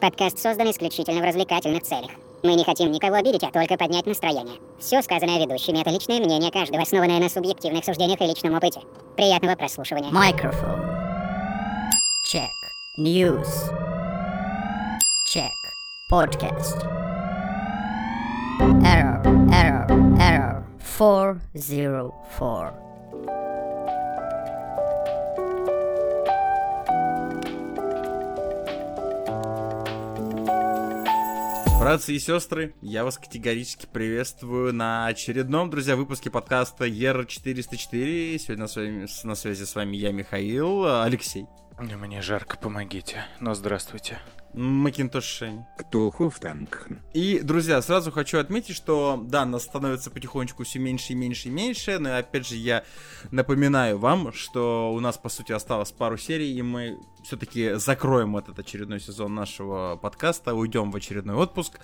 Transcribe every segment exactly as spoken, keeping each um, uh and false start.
Подкаст создан исключительно в развлекательных целях. Мы не хотим никого обидеть, а только поднять настроение. Все сказанное ведущими — это личное мнение каждого, основанное на субъективных суждениях и личном опыте. Приятного прослушивания. Микрофон. Чек. Ньюс. Чек. Подкаст. Error. Error. Error. four zero four. Братцы и сестры, я вас категорически приветствую на очередном, друзья, выпуске подкаста и ар четыреста четыре. Сегодня на, своим, на связи с вами я, Михаил, Алексей. Мне жарко, помогите. Но здравствуйте. Макинтошень. И, друзья, сразу хочу отметить, что, да, нас становится потихонечку все меньше и меньше и меньше, но, опять же, я напоминаю вам, что у нас, по сути, осталось пару серий, и мы все-таки закроем этот очередной сезон нашего подкаста, уйдем в очередной отпуск.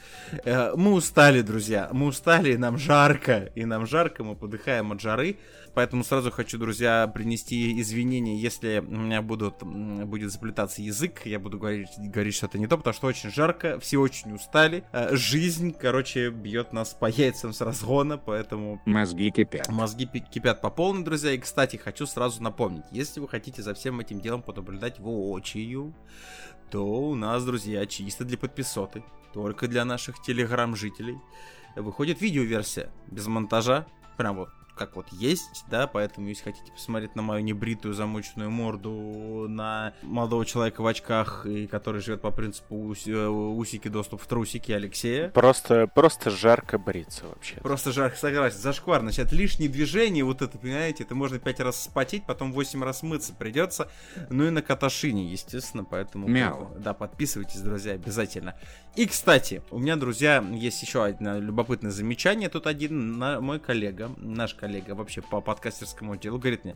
Мы устали, друзья, мы устали, и нам жарко, и нам жарко, мы подыхаем от жары, поэтому сразу хочу, друзья, принести извинения, если у меня будут, будет заплетаться язык, я буду говорить, говорить что-то не то, потому что очень жарко, все очень устали. Жизнь, короче, бьет нас по яйцам с разгона, поэтому... Мозги кипят. Мозги кипят по полной, друзья. И, кстати, хочу сразу напомнить, если вы хотите за всем этим делом понаблюдать воочию, то у нас, друзья, чисто для подписоты, только для наших телеграм-жителей, выходит видеоверсия без монтажа, прям вот как вот есть, да, поэтому если хотите посмотреть на мою небритую замученную морду, на молодого человека в очках, и который живет по принципу ус- усики доступ в трусики Алексея. Просто, просто жарко бриться вообще. Просто жарко, согласен, зашквар, значит, лишние движения, вот это, понимаете, это можно пять раз спотеть, потом восемь раз мыться придется, ну и на каташине, естественно, поэтому... Мяу. Да, подписывайтесь, друзья, обязательно. И, кстати, у меня, друзья, есть еще одно любопытное замечание, тут один на, мой коллега, наш коллега, коллега вообще по подкастерскому делу, говорит мне: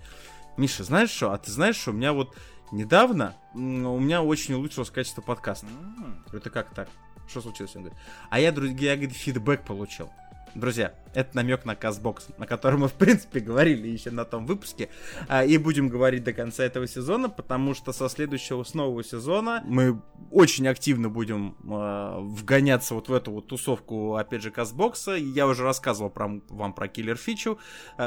Миша, знаешь что, а ты знаешь что, у меня вот недавно, у меня очень улучшилось качество подкаста. Mm-hmm. Это как так? Что случилось? Он говорит: а я, друзья, я, говорит, фидбэк получил. Друзья, это намек на Castbox, о котором мы, в принципе, говорили еще на том выпуске, и будем говорить до конца этого сезона, потому что со следующего, с нового сезона мы очень активно будем э, вгоняться вот в эту вот тусовку, опять же, Castbox. Я уже рассказывал про, вам про киллер-фичу.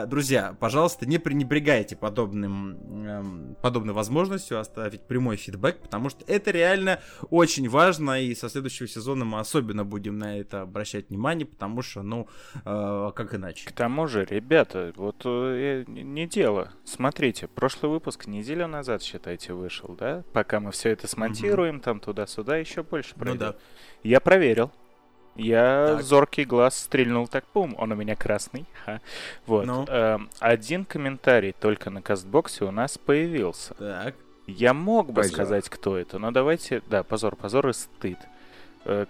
Друзья, пожалуйста, не пренебрегайте подобным, э, подобной возможностью оставить прямой фидбэк, потому что это реально очень важно, и со следующего сезона мы особенно будем на это обращать внимание, потому что, ну, как иначе. К тому же, ребята, вот не дело. Смотрите, прошлый выпуск неделю назад, считайте, вышел, да? Пока мы все это смонтируем, mm-hmm. там туда-сюда, еще больше пройдет. Ну да. Я проверил. Я так. Зоркий глаз стрельнул так, пум, он у меня красный. Ха. Вот. Ну. Эм, один комментарий только на Castbox'е у нас появился. Так. Я мог бы позор. сказать, кто это, но давайте... Да, позор, позор и стыд.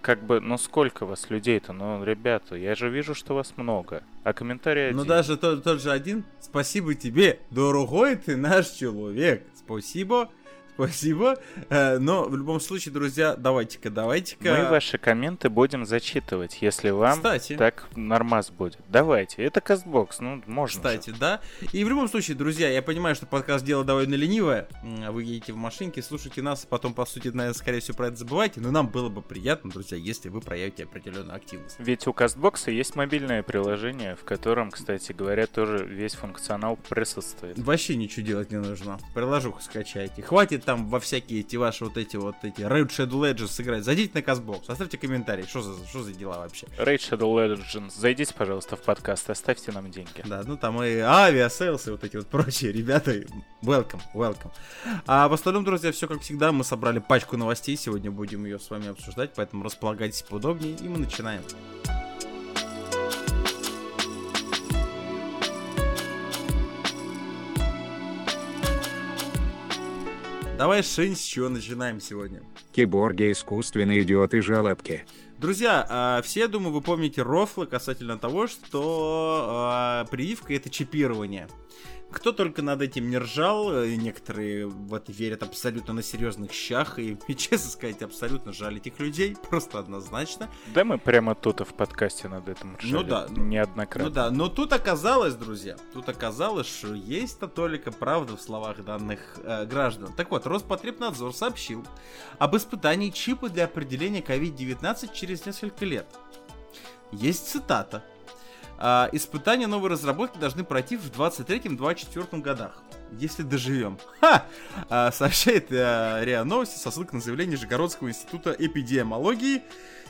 Как бы, ну сколько вас людей-то? Ну, ребята, я же вижу, что вас много. А комментарий один. Ну, даже тот, тот же один. Спасибо тебе, дорогой ты наш человек. Спасибо, спасибо. Но в любом случае, друзья, давайте-ка, давайте-ка. Мы ваши комменты будем зачитывать, если вам Кстати. так нормас будет. Давайте, это Castbox, ну, можно. Кстати, же. да. И в любом случае, друзья, я понимаю, что подкаст дело довольно ленивое. Вы едете в машинке, слушаете нас, и потом, по сути, наверное, скорее всего, про это забываете. Но нам было бы приятно, друзья, если вы проявите определенную активность. Ведь у Castbox есть мобильное приложение, в котором, кстати говоря, тоже весь функционал присутствует. Вообще ничего делать не нужно. Приложуху скачайте. Хватит там во всякие эти ваши вот эти вот эти Raid Shadow Legends сыграть. Зайдите на Castbox, оставьте комментарий, что за, что за дела вообще. Raid Shadow Legends, зайдите, пожалуйста, в подкаст, оставьте нам деньги. Да, ну там и авиасейлс, и вот эти вот прочие ребята. Welcome, welcome. А в остальном, друзья, все как всегда, мы собрали пачку новостей, сегодня будем ее с вами обсуждать, поэтому располагайтесь поудобнее, и мы начинаем. Давай, Шинь, с чего начинаем сегодня? Киборги, искусственные идиоты, жалобки. Друзья, все, думаю, вы помните рофлы касательно того, что прививка — это чипирование. Кто только над этим не ржал, некоторые в это верят абсолютно на серьезных щах, и, честно сказать, абсолютно жаль этих людей, просто однозначно. Да мы прямо тут в подкасте над этим ржали, ну да, неоднократно. Ну да, но тут оказалось, друзья, тут оказалось, что есть-то только правда в словах данных э, граждан. Так вот, Роспотребнадзор сообщил об испытании чипа для определения ковид девятнадцать через несколько лет. Есть цитата. Испытания новой разработки должны пройти в двадцать третьем - двадцать четвёртом годах, если доживем. Ха! Сообщает РИА Новости со ссылкой на заявление Нижегородского института эпидемиологии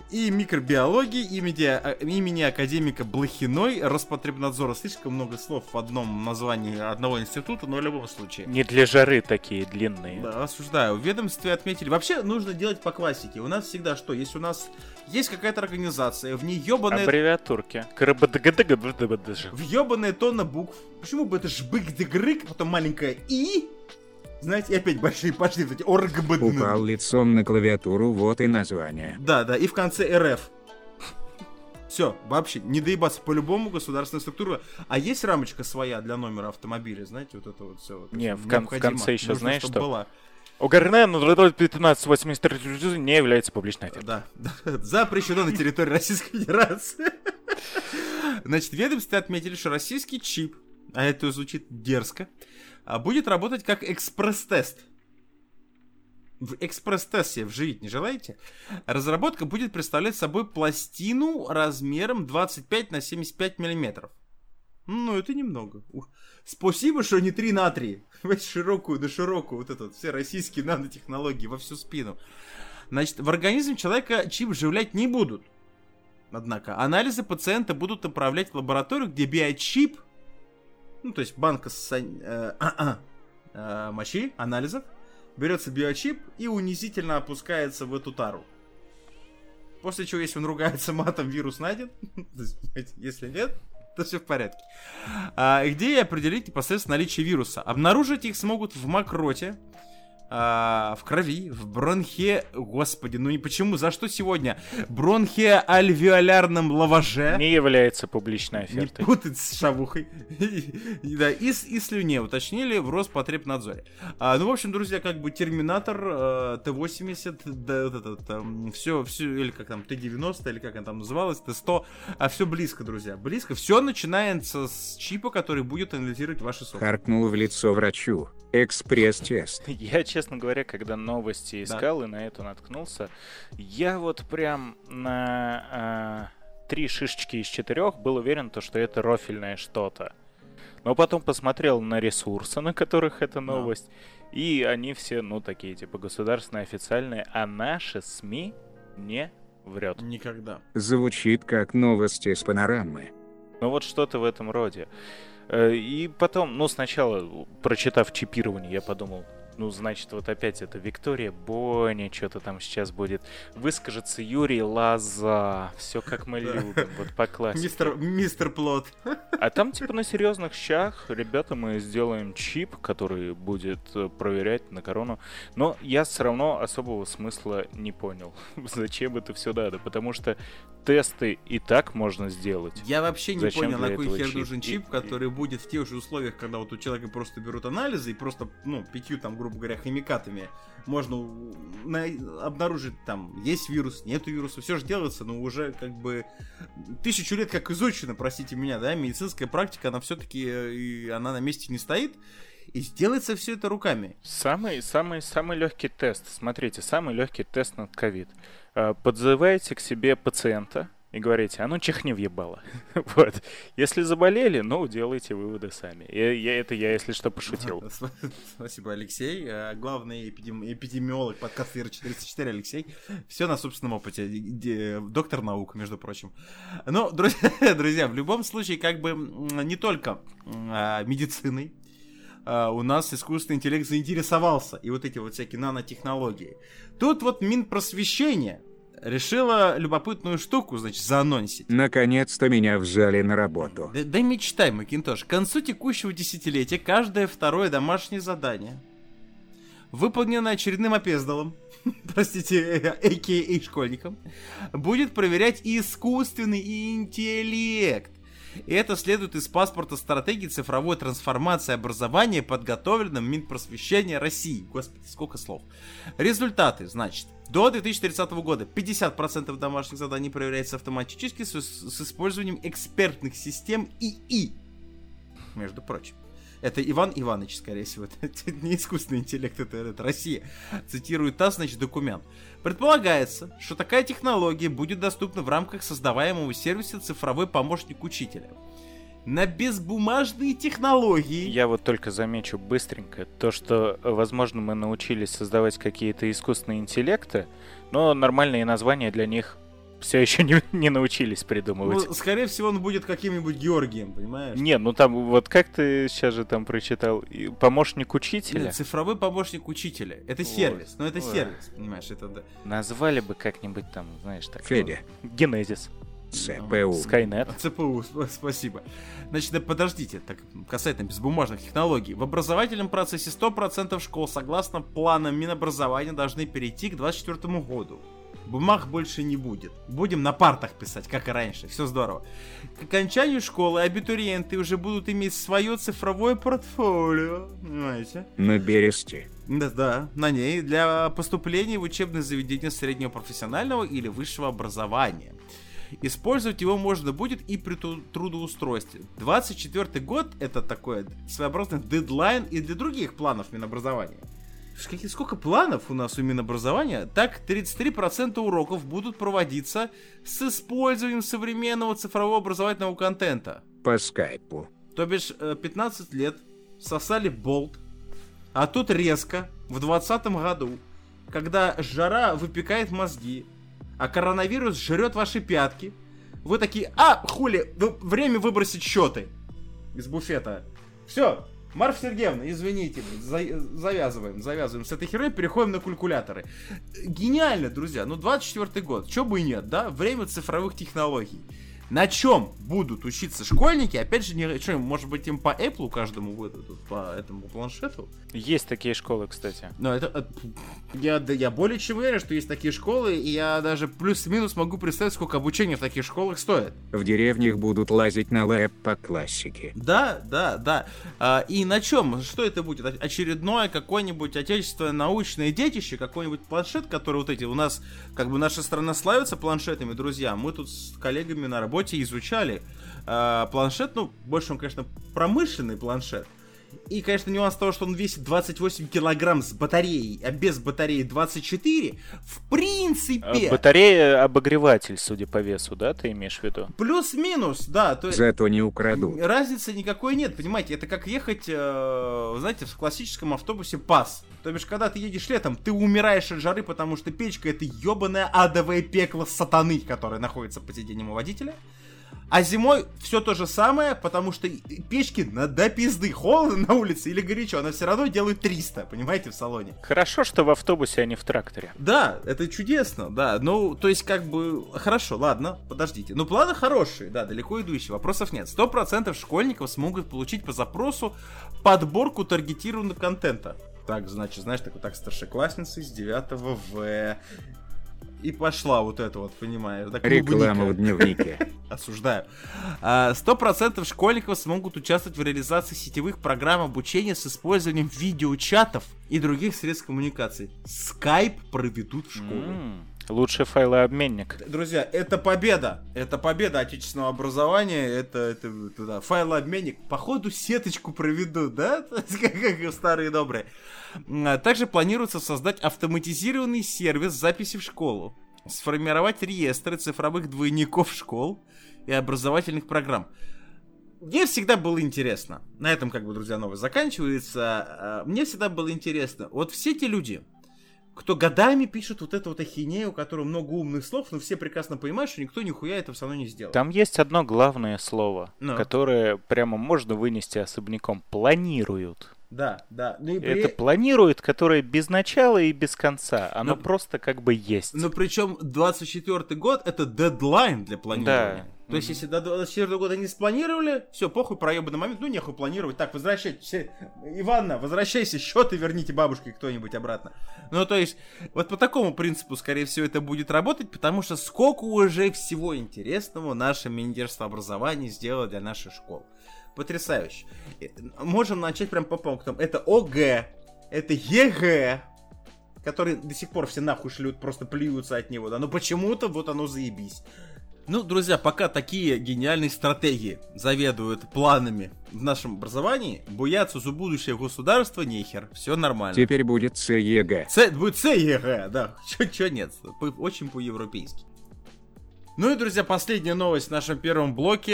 и микробиологии имени академика Блохиной. Роспотребнадзора слишком много слов в одном названии одного института, но в любом случае. Не для жары такие длинные. Да, осуждаю. В ведомстве отметили. Вообще нужно делать по классике. У нас всегда что? Если у нас есть какая-то организация, в ней ёбаная... Аббревиатурки. В ёбаная тонна букв. Почему бы это жбык-дегрык, потом маленькое «и»? Знаете, и опять большие пошли, вот эти оргбд. Упал лицом на клавиатуру, вот и название. Да, да, и в конце эр эф. Все, вообще, не доебаться по-любому государственная структура. А есть рамочка своя для номера автомобиля, знаете, вот это вот все. Вот, не, в, кон- в конце еще, нужно, знаешь, что? Была. ОГРН тысяча пятьсот восемьдесят три не является публичной офертой. Да, да, запрещено на территории Российской Федерации. Значит, ведомстве отметили, что российский чип, а это звучит дерзко, будет работать как экспресс-тест. В экспресс-тесте вживить не желаете? Разработка будет представлять собой пластину размером двадцать пять на семьдесят пять миллиметров. Ну, это немного. Ух. Спасибо, что не три на три. Широкую на широкую, вот это вот, все российские нанотехнологии во всю спину. Значит, в организм человека чип вживлять не будут. Однако, анализы пациента будут направлять в лабораторию, где биочип, ну, то есть банка с э, э, э, мочи, анализов, берется биочип и унизительно опускается в эту тару. После чего, если он ругается матом, вирус найден. Если нет, то все в порядке. А, где и определить непосредственно наличие вируса. Обнаружить их смогут в мокроте, а, в крови, в бронхе... Господи, ну и почему? За что сегодня? Бронхеальвеолярном лаваже. Не является публичной офертой. Не путать с шавухой. Да, и, и слюне уточнили в Роспотребнадзоре. А, ну, в общем, друзья, как бы Терминатор, а, Т-восемьдесят, да, вот это там, все, все, или как там, Т-девяносто, или как она там называлась, Т-сто, а все близко, друзья, близко. Все начинается с чипа, который будет анализировать ваши соки. Харкнул в лицо врачу. Экспресс-тест. Я, честно говоря, когда новости искал, да, и на это наткнулся, я вот прям на э, три шишечки из четырех был уверен, то, что это рофильное что-то. Но потом посмотрел на ресурсы, на которых эта новость, да, и они все, ну, такие, типа, государственные, официальные, а наши СМИ не врет. Никогда. Звучит как новости с панорамы. Ну вот что-то в этом роде. И потом, ну, сначала, прочитав чипирование, я подумал, ну, значит, вот опять это Виктория Боня, что-то там сейчас будет. Выскажется Юрий Лоза, все как мы любим, вот по классике. Мистер, мистер Плот. А там, типа, на серьезных щах, ребята, мы сделаем чип, который будет проверять на корону. Но я все равно особого смысла не понял, зачем это все надо, потому что тесты и так можно сделать. Я вообще не зачем понял, на какой хер чип? Нужен чип, который будет в тех же условиях, когда вот у человека просто берут анализы и просто, ну, пятью там, грубо говоря, химикатами можно на... обнаружить, там, есть вирус, нету вируса, все же делается, но уже как бы тысячу лет как изучено, простите меня, да, медицинская практика, она все-таки, она на месте не стоит, и делается все это руками. Самый, самый, самый легкий тест, смотрите, самый легкий тест на ковид. Подзываете к себе пациента и говорите, а ну чихни въебало. Вот. Если заболели, ну, делайте выводы сами. Я, я, это я, если что, пошутил. Спасибо, Алексей. Главный эпидем... эпидемиолог подкаста и эр четыреста четыре, Алексей. Все на собственном опыте. Доктор наук, между прочим. Ну, друзья, друзья, в любом случае, как бы не только медициной у нас искусственный интеллект заинтересовался. И вот эти вот всякие нанотехнологии. Тут вот Минпросвещения решила любопытную штуку, значит, заанонсить. Наконец-то меня взяли на работу. Да, да мечтай, Макинтош. К концу текущего десятилетия каждое второе домашнее задание, выполненное очередным опездалом, простите, а.к.а. школьником, будет проверять искусственный интеллект. И это следует из паспорта стратегии цифровой трансформации образования, подготовленным Минпросвещения России. Господи, сколько слов. Результаты, значит. До две тысячи тридцатого года пятьдесят процентов домашних заданий проверяется автоматически с, с использованием экспертных систем ИИ. Между прочим. Это Иван Иванович, скорее всего, это не искусственный интеллект, это, это Россия. Цитирует ТАСС, значит, документ. Предполагается, что такая технология будет доступна в рамках создаваемого сервиса «Цифровой помощник учителя». На безбумажные технологии... Я вот только замечу быстренько то, что, возможно, мы научились создавать какие-то искусственные интеллекты, но нормальные названия для них... все еще не, не научились придумывать. Ну, скорее всего, он будет каким-нибудь Георгием, понимаешь? Не, ну там, вот как ты сейчас же там прочитал, помощник учителя? Нет, цифровой помощник учителя. Это сервис, но ну, это вот. сервис, понимаешь? Это да. Назвали бы как-нибудь там, знаешь, так. Федя. Генезис. ЦПУ. Скайнет. ЦПУ, спасибо. Значит, подождите, так касательно безбумажных технологий. В образовательном процессе сто процентов школ, согласно планам Минобразования, должны перейти к двадцать четвёртому году. Бумаг больше не будет. Будем на партах писать, как и раньше. Все здорово. К окончанию школы абитуриенты уже будут иметь свое цифровое портфолио. Понимаете? На бересте. Да, да, на ней. Для поступления в учебное заведение среднего профессионального или высшего образования. Использовать его можно будет и при трудоустройстве. двадцать четвёртый год — это такой своеобразный дедлайн и для других планов Минобразования. Сколько планов у нас у Минобразования? Так, тридцать три процента уроков будут проводиться с использованием современного цифрового образовательного контента. По скайпу. То бишь, пятнадцать лет сосали болт, а тут резко, в двадцатом году, когда жара выпекает мозги, а коронавирус жрет ваши пятки, вы такие: а, хули, время выбросить счеты из буфета. Все. Марфа Сергеевна, извините, завязываем, завязываем с этой херой, переходим на калькуляторы. Гениально, друзья, ну двадцать четвёртый год, чё бы и нет, да, время цифровых технологий. На чем будут учиться школьники? Опять же, не, что, может быть, им по Apple каждому выдадут, по этому планшету? Есть такие школы, кстати. Но это, я, да, я более чем уверен, что есть такие школы, и я даже плюс-минус могу представить, сколько обучение в таких школах стоит. В деревнях будут лазить на лэп по классике. Да, да, да. А, и на чем? Что это будет? Очередное какое-нибудь отечественное научное детище, какой-нибудь планшет, который вот эти у нас, как бы наша страна славится планшетами, друзья. Мы тут с коллегами на работе изучали э, планшет, ну, больше он, конечно, промышленный планшет. И, конечно, нюанс того, что он весит двадцать восемь килограмм с батареей, а без батареи двадцать четыре, в принципе... Батарея-обогреватель, судя по весу, да, ты имеешь в виду? Плюс-минус, да. То... Зато не украдут. Разницы никакой нет, понимаете, это как ехать, э, знаете, в классическом автобусе ПАС. То бишь, когда ты едешь летом, ты умираешь от жары, потому что печка — это ёбаное адовое пекло сатаны, которое находится под сиденьем у водителя. А зимой все то же самое, потому что печки на до пизды, холодно на улице или горячо, она все равно делает триста, понимаете, в салоне. Хорошо, что в автобусе, а не в тракторе. Да, это чудесно, да, ну, то есть как бы, хорошо, ладно, подождите. Ну, планы хорошие, да, далеко идущие, вопросов нет. сто процентов школьников смогут получить по запросу подборку таргетированного контента. Так, значит, знаешь, так вот так старшеклассницы из девятого В... И пошла вот это вот, понимаешь, да, реклама в дневнике. Осуждаю. сто процентов школьников смогут участвовать в реализации сетевых программ обучения с использованием видеочатов и других средств коммуникации. Скайп проведут в школу. Mm-hmm. Лучший файлообменник. Друзья, это победа. Это победа отечественного образования. Это, это, это да, файлообменник. Походу, сеточку проведут, да? Как старые добрые. Также планируется создать автоматизированный сервис записи в школу. Сформировать реестры цифровых двойников школ и образовательных программ. Мне всегда было интересно. На этом, как бы, друзья, новость заканчивается. Мне всегда было интересно. Вот все те люди... кто годами пишет вот эту вот ахинею, у которой много умных слов, но все прекрасно понимают, что никто нихуя этого со мной не сделал. Там есть одно главное слово, но. Которое прямо можно вынести особняком. Планируют. Да, да. Ну, и при... Это планирует, которое без начала и без конца. Оно но... просто как бы есть. Но причем двадцать четвёртый год — это дедлайн для планирования. Да. То mm-hmm. есть, если до двадцать четвёртого года не спланировали, все, похуй, проебанный момент, ну нехуй планировать. Так, возвращайтесь, Иванна, возвращайся, счеты верните бабушке кто-нибудь обратно. Ну, то есть, вот по такому принципу, скорее всего, это будет работать, потому что сколько уже всего интересного наше Министерство образования сделало для нашей школы. Потрясающе. Можем начать прям по пунктам. Это ОГЭ, это ЕГЭ, которые до сих пор все нахуй шлют, просто плюются от него, да, но почему-то вот оно заебись. Ну, друзья, пока такие гениальные стратегии заведуют планами в нашем образовании, бояться за будущее государства нехер, все нормально. Теперь будет ЦЕГЭ. Ц... Будет ЦЕГЭ, да, чё, чё нет, очень по-европейски. Ну и, друзья, последняя новость в нашем первом блоке,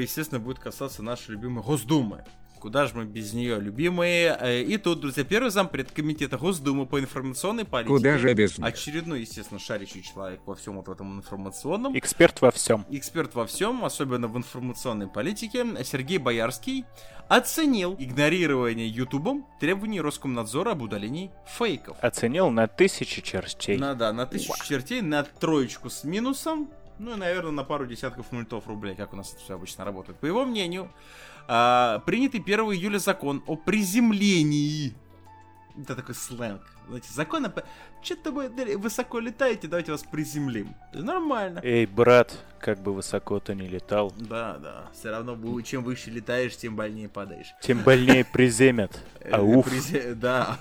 естественно, будет касаться нашей любимой Госдумы. Куда же мы без нее, любимые? И тут, друзья, первый зампред комитета Госдумы по информационной политике. Куда же без них? Очередной, естественно, шарящий человек во всем вот этом информационном. Эксперт во всем. Эксперт во всем, особенно в информационной политике. Сергей Боярский оценил игнорирование Ютубом требований Роскомнадзора об удалении фейков. Оценил на тысячи чертей. На, да, на тысячу Уа. чертей, на троечку с минусом. Ну и, наверное, на пару десятков мультов рублей, как у нас это все обычно работает. По его мнению, а, принятый первого июля закон о приземлении. Это такой сленг. Знаете, закон о... Че-то вы высоко летаете, давайте вас приземлим. Нормально. Эй, брат, как бы высоко ты не летал. Да, да. Все равно, чем выше летаешь, тем больнее падаешь. Тем больнее приземят. Ауф. Да.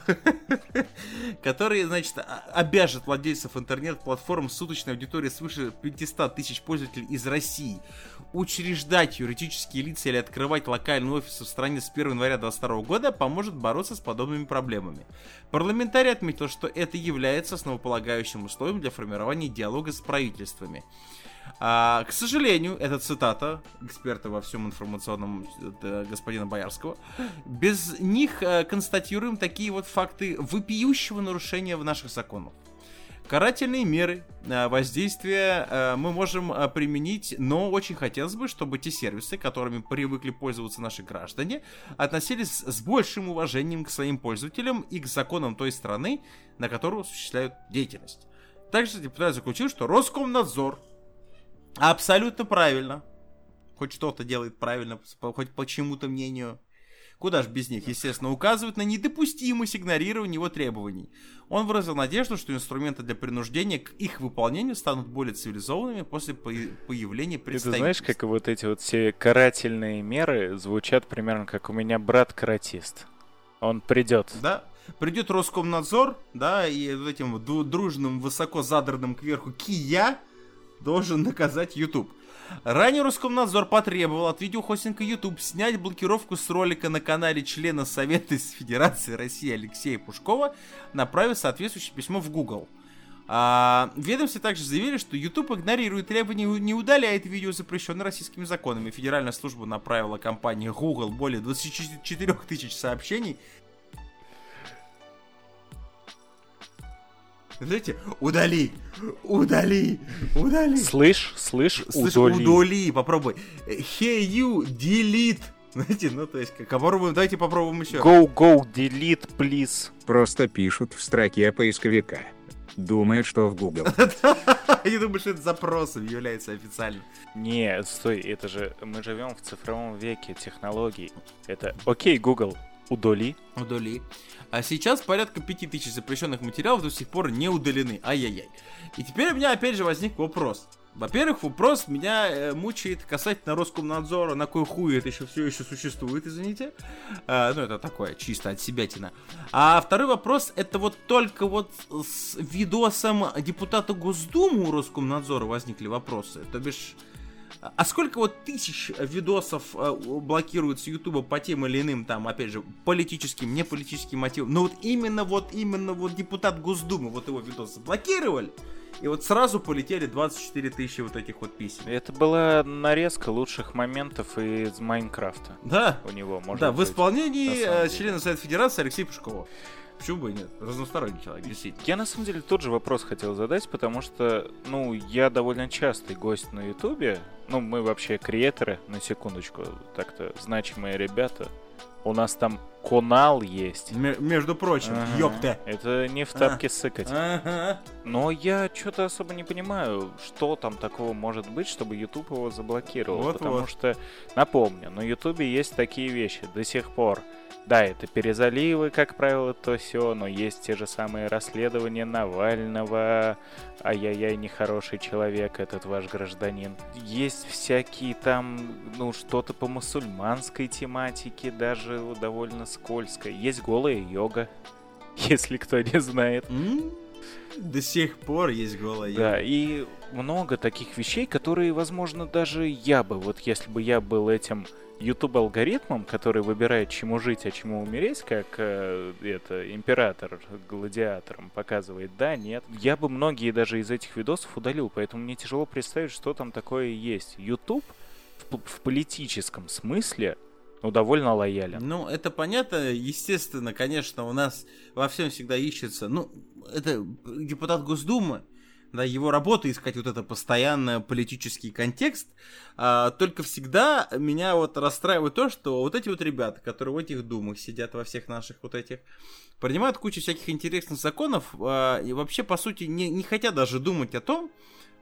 Который, значит, обяжет владельцев интернет-платформ с суточной аудиторией свыше пятьсот тысяч пользователей из России учреждать юридические лица или открывать локальные офисы в стране с первого января две тысячи двадцать второго года поможет бороться с подобными проблемами. Парламентарий отметил, что это является основополагающим условием для формирования диалога с правительствами. А, к сожалению, это цитата эксперта во всем информационном господина Боярского. Без них а, констатируем такие вот факты вопиющего нарушения в наших законах. Карательные меры а, воздействия а, мы можем а, применить, но очень хотелось бы, чтобы те сервисы, которыми привыкли пользоваться наши граждане, относились с большим уважением к своим пользователям и к законам той страны, на которую осуществляют деятельность. Также депутат заключил, что Роскомнадзор абсолютно правильно. Хоть что-то делает правильно, хоть по чему-то мнению. Куда же без них, естественно, указывают на недопустимость игнорирования его требований. Он выразил надежду, что инструменты для принуждения к их выполнению станут более цивилизованными после по- появления представительств. Ты знаешь, как вот эти вот все карательные меры звучат примерно как у меня брат-каратист. Он придет. Да. Придет Роскомнадзор, да, и вот этим дружным, высоко задранным кверху кия должен наказать YouTube. Ранее Роскомнадзор потребовал от видеохостинга YouTube снять блокировку с ролика на канале члена Совета Федерации России Алексея Пушкова, направив соответствующее письмо в Google. А, в ведомстве также заявили, что YouTube игнорирует требования и не удаляет видео, запрещенные российскими законами. Федеральная служба направила компании Google более двадцати четырёх тысяч сообщений. Знаете, удали, удали, удали. Слышь, слышь, слышь удали. удали, попробуй. Hey you, delete. Знаете, ну то есть, как попробуем, давайте попробуем еще. Go, go, delete, please. Просто пишут в строке поисковика. Думают, что в Google. Я думаю, что это запросом является официально. Не, стой, это же, мы живем в цифровом веке технологий. Это, окей, Google, удали. Удали. А сейчас порядка пяти тысяч запрещенных материалов до сих пор не удалены. Ай-яй-яй. И теперь у меня опять же возник вопрос. Во-первых, вопрос меня э, мучает касательно Роскомнадзора, на кой хуй это еще все еще существует, извините. А, ну, это такое, чисто от себятина. А второй вопрос, это вот только вот с видосом депутата Госдумы у Роскомнадзора возникли вопросы. То бишь... А сколько вот тысяч видосов блокируется Ютуба по тем или иным, там, опять же, политическим, неполитическим мотивам? Но вот именно, вот именно вот депутат Госдумы, вот его видос заблокировали, и вот сразу полетели двадцать четыре тысячи вот этих вот писем. Это была нарезка лучших моментов из Майнкрафта. Да, у него, может да, быть, в исполнении члена Совета Федерации Алексея Пушкова. Почему бы и нет? Разносторонний человек, действительно. Я, на самом деле, тот же вопрос хотел задать, потому что, ну, я довольно частый гость на Ютубе. Ну, мы вообще креаторы, на секундочку, так-то значимые ребята. У нас там конал есть. М- между прочим, ага. ёпта. Это не в тапке а. сыкать. Ага. Но я что-то особо не понимаю, что там такого может быть, чтобы YouTube его заблокировал. Вот, потому вот. что, напомню, на YouTube есть такие вещи до сих пор. Да, это перезаливы, как правило, то все, но есть те же самые расследования Навального, ай-яй-яй, нехороший человек этот ваш гражданин. Есть всякие там, ну, что-то по мусульманской тематике, даже довольно скользкое. Есть голая йога, если кто не знает. До сих пор есть голая. Да, и много таких вещей, которые, возможно, даже я бы, вот если бы я был этим YouTube-алгоритмом, который выбирает, чему жить, а чему умереть, как э, это, император гладиатором показывает, да, нет. Я бы многие даже из этих видосов удалил, поэтому мне тяжело представить, что там такое есть. YouTube в, в политическом смысле, ну, довольно лоялен. Ну, это понятно. Естественно, конечно, у нас во всем всегда ищется, ну, это депутат Госдумы, да, его работу искать вот это постоянно политический контекст, а, только всегда меня вот расстраивает то, что вот эти вот ребята, которые в этих думах сидят во всех наших вот этих, принимают кучу всяких интересных законов, а, и вообще, по сути, не, не хотят даже думать о том,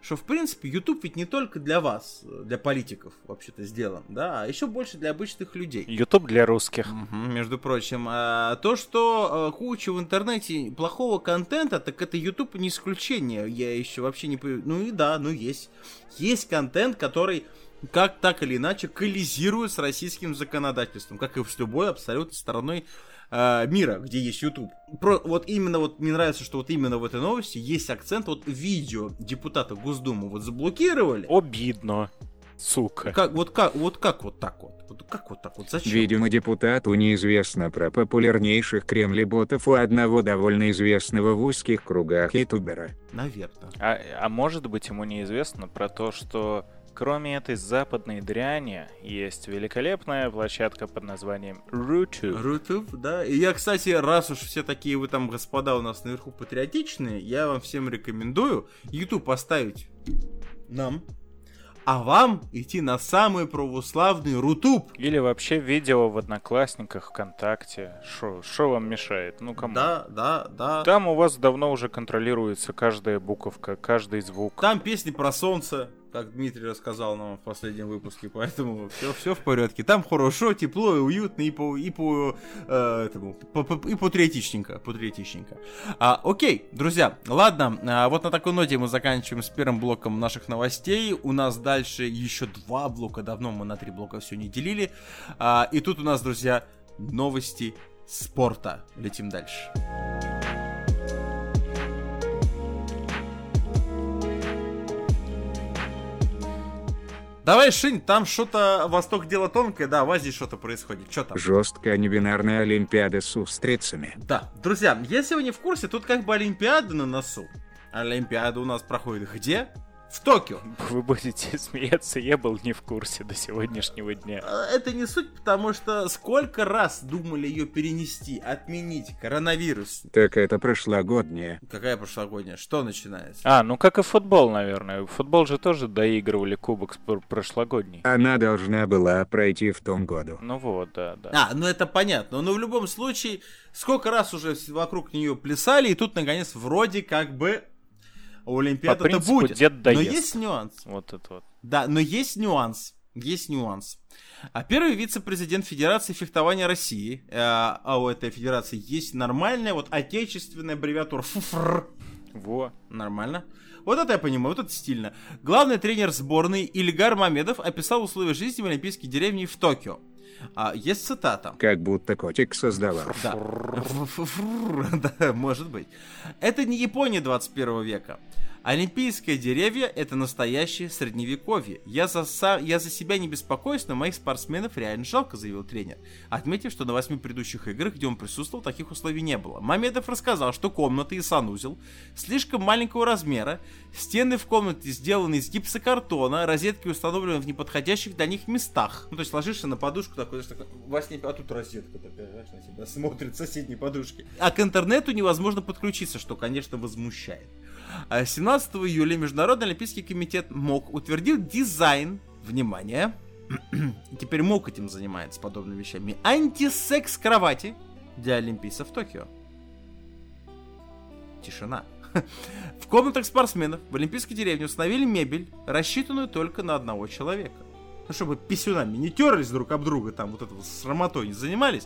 что, в принципе, YouTube ведь не только для вас, для политиков вообще-то сделан, да, а еще больше для обычных людей. YouTube для русских. Угу, между прочим, а, то, что а, куча в интернете плохого контента, так это YouTube не исключение. Я еще вообще не понимаю. Ну и да, ну есть. Есть контент, который как так или иначе коллизирует с российским законодательством, как и с любой абсолютно стороной мира, где есть YouTube. Про, вот именно вот мне нравится, что вот именно в этой новости есть акцент, вот видео депутата Госдумы вот заблокировали. Обидно, сука. Как, вот, как, вот как вот так вот? вот как вот так вот? Зачем? Видимо, депутату неизвестно про популярнейших кремлеботов у одного довольно известного в узких кругах ютубера. Наверное. А, а может быть, ему неизвестно про то, что кроме этой западной дряни, есть великолепная площадка под названием Рутуб. Рутуб, да. И я, кстати, раз уж все такие вы там, господа, у нас наверху патриотичные, я вам всем рекомендую YouTube поставить нам, а вам идти на самый православный Рутуб. Или вообще видео в Одноклассниках, ВКонтакте. Шо вам мешает? Ну, кому? Да, да, да. Там у вас давно уже контролируется каждая буковка, каждый звук. Там песни про солнце, как Дмитрий рассказал нам в последнем выпуске, поэтому все, все в порядке. Там хорошо, тепло и уютно, и по, и по, э, этому, по, по, и патриотичненько, патриотичненько. А, окей, друзья, ладно, а вот на такой ноте мы заканчиваем с первым блоком наших новостей. У нас дальше еще два блока, давно мы на три блока все не делили. А, и тут у нас, друзья, новости спорта. Летим дальше. Давай, Шинь, там что-то, Восток дело тонкое, да, в Азии что-то происходит, что там? Жесткая небинарная олимпиада с устрицами. Да, друзья, если вы не в курсе, тут как бы олимпиада на носу. Олимпиада у нас проходит где? В Токио. Вы будете смеяться, я был не в курсе до сегодняшнего дня. Это не суть, потому что сколько раз думали ее перенести, отменить, коронавирус. Так это прошлогодняя. Какая прошлогодняя? Что начинается? А, ну как и футбол, наверное. Футбол же тоже доигрывали кубок прошлогодний. Она должна была пройти в том году. Ну вот, да, да. А, ну это понятно. Но в любом случае, сколько раз уже вокруг нее плясали, и тут, наконец, вроде как бы Олимпиада-то будет, но есть нюанс. Вот это вот. Да, но есть нюанс. Есть нюанс. А первый вице-президент Федерации фехтования России, э, а у этой федерации есть нормальная вот отечественная аббревиатура ФУФР. Во. Нормально. Вот это я понимаю, вот это стильно. Главный тренер сборной Ильгар Мамедов описал условия жизни в Олимпийской деревне в Токио. А, есть цитата. Как будто котик создавал. Да. Да, может быть. Это не Япония двадцать первого века. Олимпийское деревья – это настоящее средневековье. Я за, са... Я за себя не беспокоюсь, но моих спортсменов реально жалко, заявил тренер, отметив, что на восьми предыдущих играх, где он присутствовал, таких условий не было. Мамедов рассказал, что комната и санузел слишком маленького размера, стены в комнате сделаны из гипсокартона, розетки установлены в неподходящих для них местах. Ну, то есть ложишься на подушку, такой, знаешь, такой, во сне, а тут розетка такая, знаешь, на тебя смотрит соседние подушки. А к интернету невозможно подключиться, что, конечно, возмущает. семнадцатого июля Международный Олимпийский комитет МОК утвердил дизайн, внимание, Теперь МОК этим занимается, подобными вещами. Антисекс-кровати для олимпийцев в Токио. Тишина. В комнатах спортсменов в олимпийской деревне установили мебель, рассчитанную только на одного человека. Ну, чтобы писюнами не терлись друг об друга, там вот этого срамотой не занимались.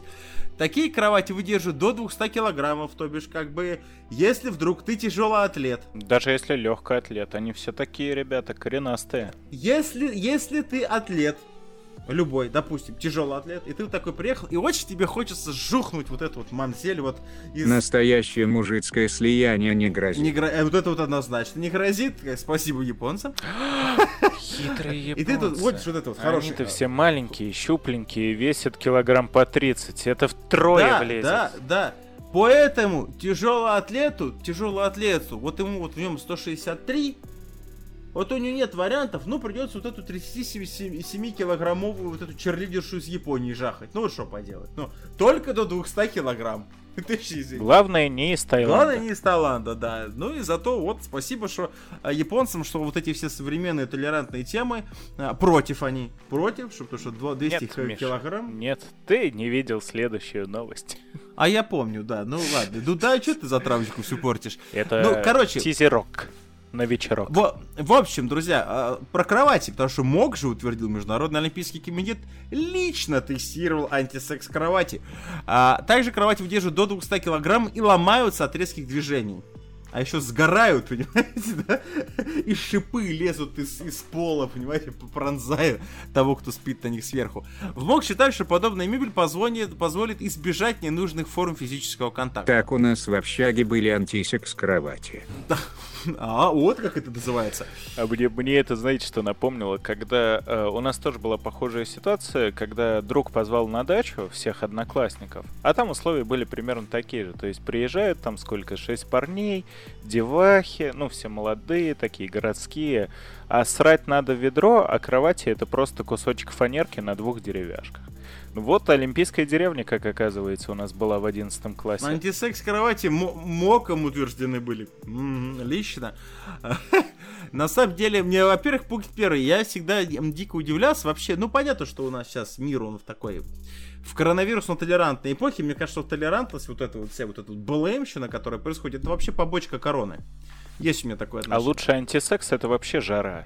Такие кровати выдерживают до двести килограммов, то бишь, как бы, если вдруг ты тяжелый атлет. Даже если легкий атлет, они все такие, ребята, коренастые. Если, если ты атлет, любой, допустим, тяжелый атлет, и ты такой приехал, и очень тебе хочется жухнуть вот эту вот мамзель вот из... Настоящее мужицкое слияние не грозит. Не гро... э, вот это вот однозначно не грозит, спасибо японцам. Хитрые японцы. И ты тут вот, вот это вот хорошее. Они-то все маленькие, щупленькие, весят килограмм по тридцать. Это втрое да, влезет. Да, да. Поэтому тяжелому атлету, тяжелому атлету, вот ему вот в нем сто шестьдесят три, вот у него нет вариантов, ну придется вот эту тридцатисемикилограммовую вот эту черлидершу из Японии жахать. Ну вот что поделать. Ну, только до двести килограмм. Главное не из Таиланда. Главное не из Таиланда, да. Ну и зато вот спасибо, что японцам, что вот эти все современные толерантные темы, а, против они, против, что, потому что двести килограмм. Нет, ты не видел следующую новость. А я помню, да, ну ладно. Ну да, что ты за травочку всю портишь? Это ну, короче, тизерок на вечерок. В, в общем, друзья, про кровати, потому что МОК же утвердил, Международный Олимпийский комитет лично тестировал антисекс-кровати. А, также кровати выдерживают до двести килограмм и ломаются от резких движений. А еще сгорают, понимаете, да? И шипы лезут из, из пола, понимаете, пронзая того, кто спит на них сверху. В МОК считают, что подобная мебель позвонит, позволит избежать ненужных форм физического контакта. Так у нас в общаге были антисекс-кровати. Да. А, вот как это называется. А мне, мне это, знаете, что напомнило, когда э, у нас тоже была похожая ситуация, когда друг позвал на дачу всех одноклассников, а там условия были примерно такие же. То есть приезжают там сколько, шесть парней, девахи, ну все молодые, такие городские. А срать надо в ведро, а кровати это просто кусочек фанерки на двух деревяшках. Вот олимпийская деревня, как оказывается, у нас была в одиннадцатом классе. Антисекс-кровати м- МОКом утверждены были. М-м-м, лично. На самом деле, мне, во-первых, пункт первый. Я всегда дико удивлялся вообще. Ну, понятно, что у нас сейчас мир, он в такой... В коронавирусно-толерантной эпохе, мне кажется, толерантность, вот эта вот вся вот эта вот БЛМщина, которая происходит, это вообще побочка короны. Есть у меня такое отношение. А лучше антисекс — это вообще жара.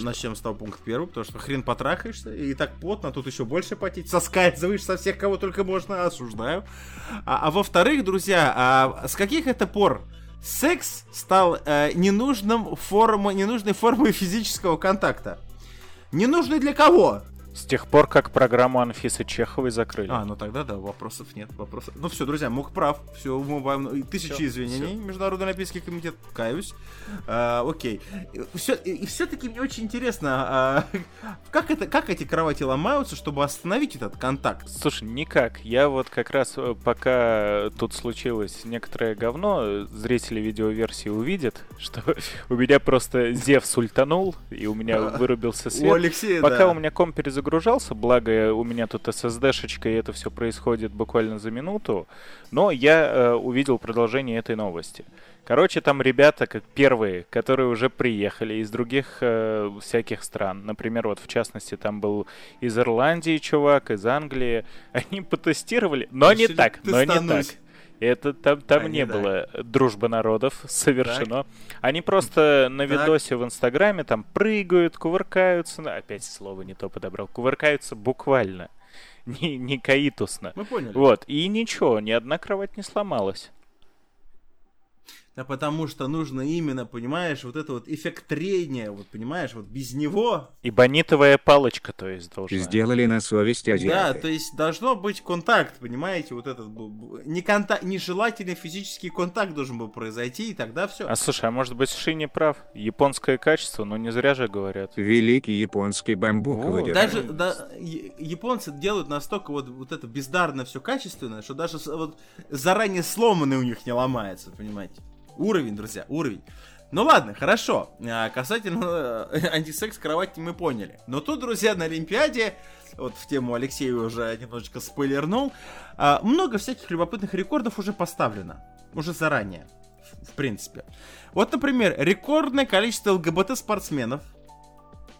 Начнем с того пункта первого, потому что хрен потрахаешься, и так потно, тут еще больше потеть, соскальзываешь со всех, кого только можно, осуждаю. А, а во-вторых, друзья, а с каких это пор секс стал а, ненужным формой, ненужной формой физического контакта? Ненужный для кого? С тех пор, как программу Анфисы Чеховой закрыли. А, ну тогда да, вопросов нет. Вопросов... Ну все, друзья, МОК прав. Все, умываем. Тысячи все, извинений. Все. Международный Олимпийский комитет, каюсь. А, окей. Все, и все-таки мне очень интересно, а, как, это, как эти кровати ломаются, чтобы остановить этот контакт? Слушай, никак. Я вот как раз, пока тут случилось некоторое говно, зрители видеоверсии увидят, что у меня просто Зевс ультанул, и у меня вырубился свет. У Алексея, пока да. У меня комп перезагрузился, загружался, благо у меня тут эс эс ди-шечка, и это все происходит буквально за минуту, но я э, увидел продолжение этой новости. Короче, там ребята, как первые, которые уже приехали из других э, всяких стран, например, вот в частности там был из Ирландии чувак, из Англии, они потестировали, но не так, но не так. Это там, там а, не, не было так. Дружба народов совершено. Так. Они просто на так. видосе в Инстаграме там прыгают, кувыркаются. Опять слово не то подобрал. Кувыркаются буквально. Не, не каитусно. Мы поняли. Вот. И ничего, ни одна кровать не сломалась. Да потому что нужно именно, понимаешь, вот это вот эффект трения, вот понимаешь, вот без него. И бонитовая палочка, то есть, должна. Сделали на совесть азиаты. Да, то есть должно быть контакт, понимаете, вот этот был не контакт, нежелательный физический контакт должен был произойти, и тогда все. А слушай, а может быть Ши не прав? Японское качество, ну не зря же говорят. Великий японский бамбуковый деревья. Даже да, японцы делают настолько вот, вот это бездарно все качественное, что даже вот заранее сломанный у них не ломается, понимаете? Уровень, друзья, уровень. Ну ладно, хорошо. А, касательно э, антисекс-кровати мы поняли. Но тут, друзья, на Олимпиаде, вот в тему Алексея уже немножечко спойлернул, а, много всяких любопытных рекордов уже поставлено. Уже заранее, в, в принципе. Вот, например, рекордное количество ЛГБТ-спортсменов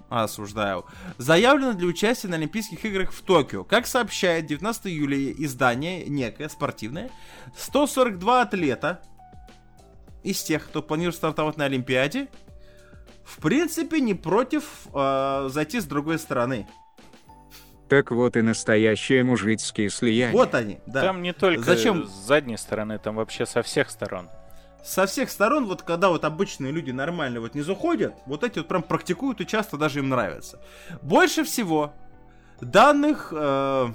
осуждаю, заявлено для участия на Олимпийских играх в Токио. Как сообщает девятнадцатого июля издание некое спортивное, сто сорок два атлета из тех, кто планирует стартовать на Олимпиаде, в принципе не против э, зайти с другой стороны. Так вот и настоящие мужицкие слияния. Вот они, да. Там не только Зачем? с задней стороны, там вообще со всех сторон. Со всех сторон, вот когда вот обычные люди нормально вот не заходят, вот эти вот прям практикуют и часто даже им нравится. Больше всего данных... Э...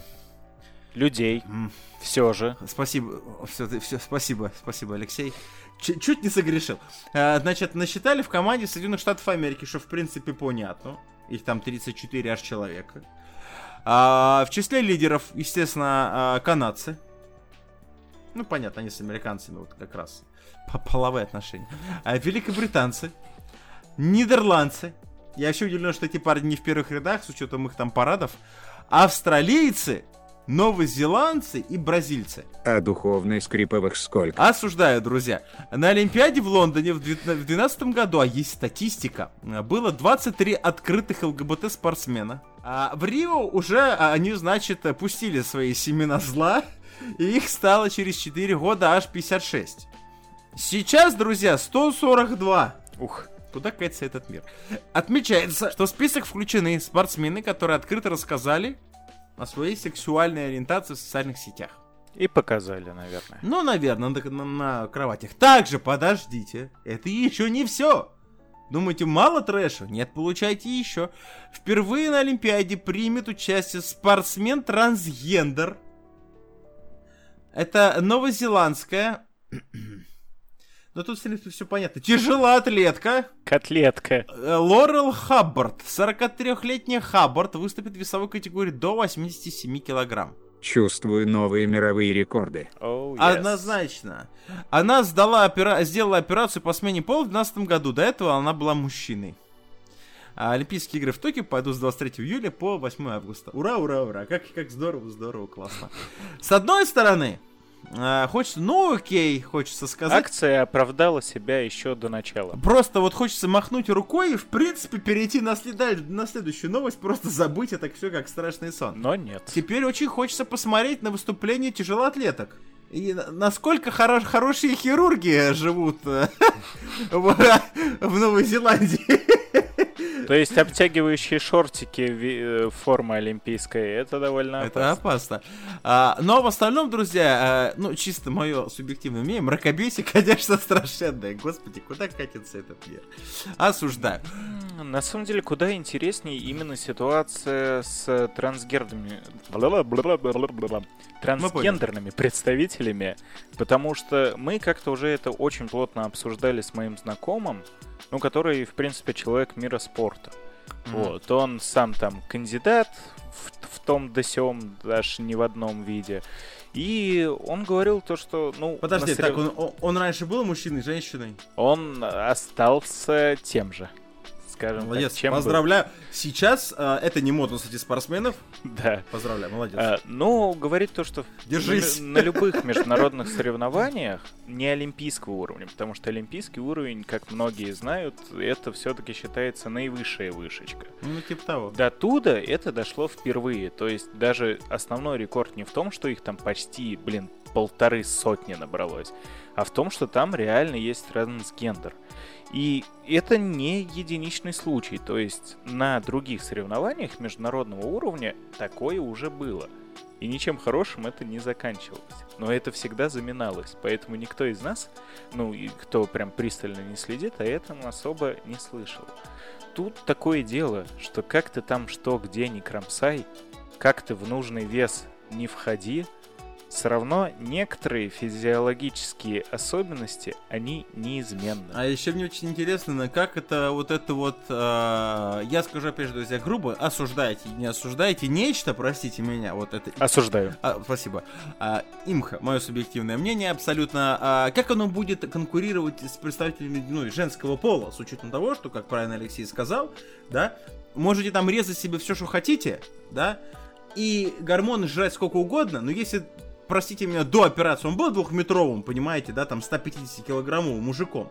людей, mm. все же. Спасибо, все, все, спасибо, спасибо, Алексей. Ч- чуть не согрешил. Э, значит, насчитали в команде Соединенных Штатов Америки, что в принципе понятно. Их там тридцать четыре аж человека. А, в числе лидеров, естественно, канадцы. Ну, понятно, они с американцами вот как раз половые отношения. А великобританцы, нидерландцы. Я вообще удивлен, что эти парни не в первых рядах, с учетом их там парадов. Австралийцы, новозеландцы и бразильцы. А духовной скриповых сколько? Осуждаю, друзья. На Олимпиаде в Лондоне в две тысячи двенадцатом году, а есть статистика, было двадцать три открытых ЛГБТ-спортсмена. А в Рио уже они, значит, пустили свои семена зла, и их стало через четыре года аж пятьдесят шесть. Сейчас, друзья, сто сорок два. Ух, куда катится этот мир? Отмечается, что в список включены спортсмены, которые открыто рассказали о своей сексуальной ориентации в социальных сетях. И показали, наверное. Ну, наверное, на, на, на кроватях. Также, подождите, это еще не все. Думаете, мало трэша? Нет, получайте еще. Впервые на Олимпиаде примет участие спортсмен-трансгендер. Это новозеландская... Но тут, в принципе, все понятно. Тяжелоатлетка. Котлетка. Лорел Хаббард. сорокатрёхлетняя Хаббард выступит в весовой категории до восемьдесят семь килограмм. Чувствую новые мировые рекорды. Oh, yes. Однозначно. Она сдала опера... сделала операцию по смене пола в две тысячи двенадцатом году. До этого она была мужчиной. А Олимпийские игры в Токио пойдут с двадцать третьего июля по восьмого августа. Ура, ура, ура. Как, как здорово, здорово, классно. С одной стороны... А, хочется, ну окей, хочется сказать. Акция оправдала себя еще до начала. Просто вот хочется махнуть рукой и, в принципе, перейти на, следа- на следующую новость, просто забыть это все как страшный сон. Но нет. Теперь очень хочется посмотреть на выступление тяжелоатлеток. И насколько хоро- хорошие хирурги живут в Новой Зеландии. То есть обтягивающие шортики формы олимпийской, это довольно опасно. Это опасно. А, но в остальном, друзья, а, ну чисто мое субъективное мнение, мракобесие, конечно, страшенное. Господи, куда катится этот мир? Осуждаю. На самом деле, куда интереснее именно ситуация с трансгендерными, трансгендерными представителями. Потому что мы как-то уже это очень плотно обсуждали с моим знакомым, ну, который, в принципе, человек мира спорта. Mm-hmm. Вот, он сам там кандидат в, в том да сём, даже не в одном виде. И он говорил то, что... ну Подожди, сред... так он, он раньше был мужчиной, женщиной? Он остался тем же. Скажем молодец, так, чем поздравляю. Был. Сейчас а, это не модно среди спортсменов. Да. Поздравляю, молодец. А, ну, говорит то, что держись. На, на любых международных соревнованиях не олимпийского уровня, потому что олимпийский уровень, как многие знают, это все-таки считается наивысшая вышечка. Ну, типа того. До туда это дошло впервые. То есть даже основной рекорд не в том, что их там почти, блин, полторы сотни набралось, а в том, что там реально есть трансгендер. И это не единичный случай, то есть на других соревнованиях международного уровня такое уже было. И ничем хорошим это не заканчивалось. Но это всегда заминалось, поэтому никто из нас, ну, кто прям пристально не следит, о этом особо не слышал. Тут такое дело, что как ты там что, где не кромсай, как ты в нужный вес не входи, все равно некоторые физиологические особенности, они неизменны. А еще мне очень интересно, как это вот это вот, э, я скажу опять же, друзья, грубо, осуждаете, не осуждаете, нечто, простите меня, вот это... Осуждаю. А, спасибо. А, имха, мое субъективное мнение, абсолютно, а, как оно будет конкурировать с представителями, ну, женского пола, с учетом того, что, как правильно Алексей сказал, да, можете там резать себе все, что хотите, да, и гормоны жрать сколько угодно, но если... Простите меня, до операции он был двухметровым, понимаете, да, там сто пятьдесят килограммовым мужиком.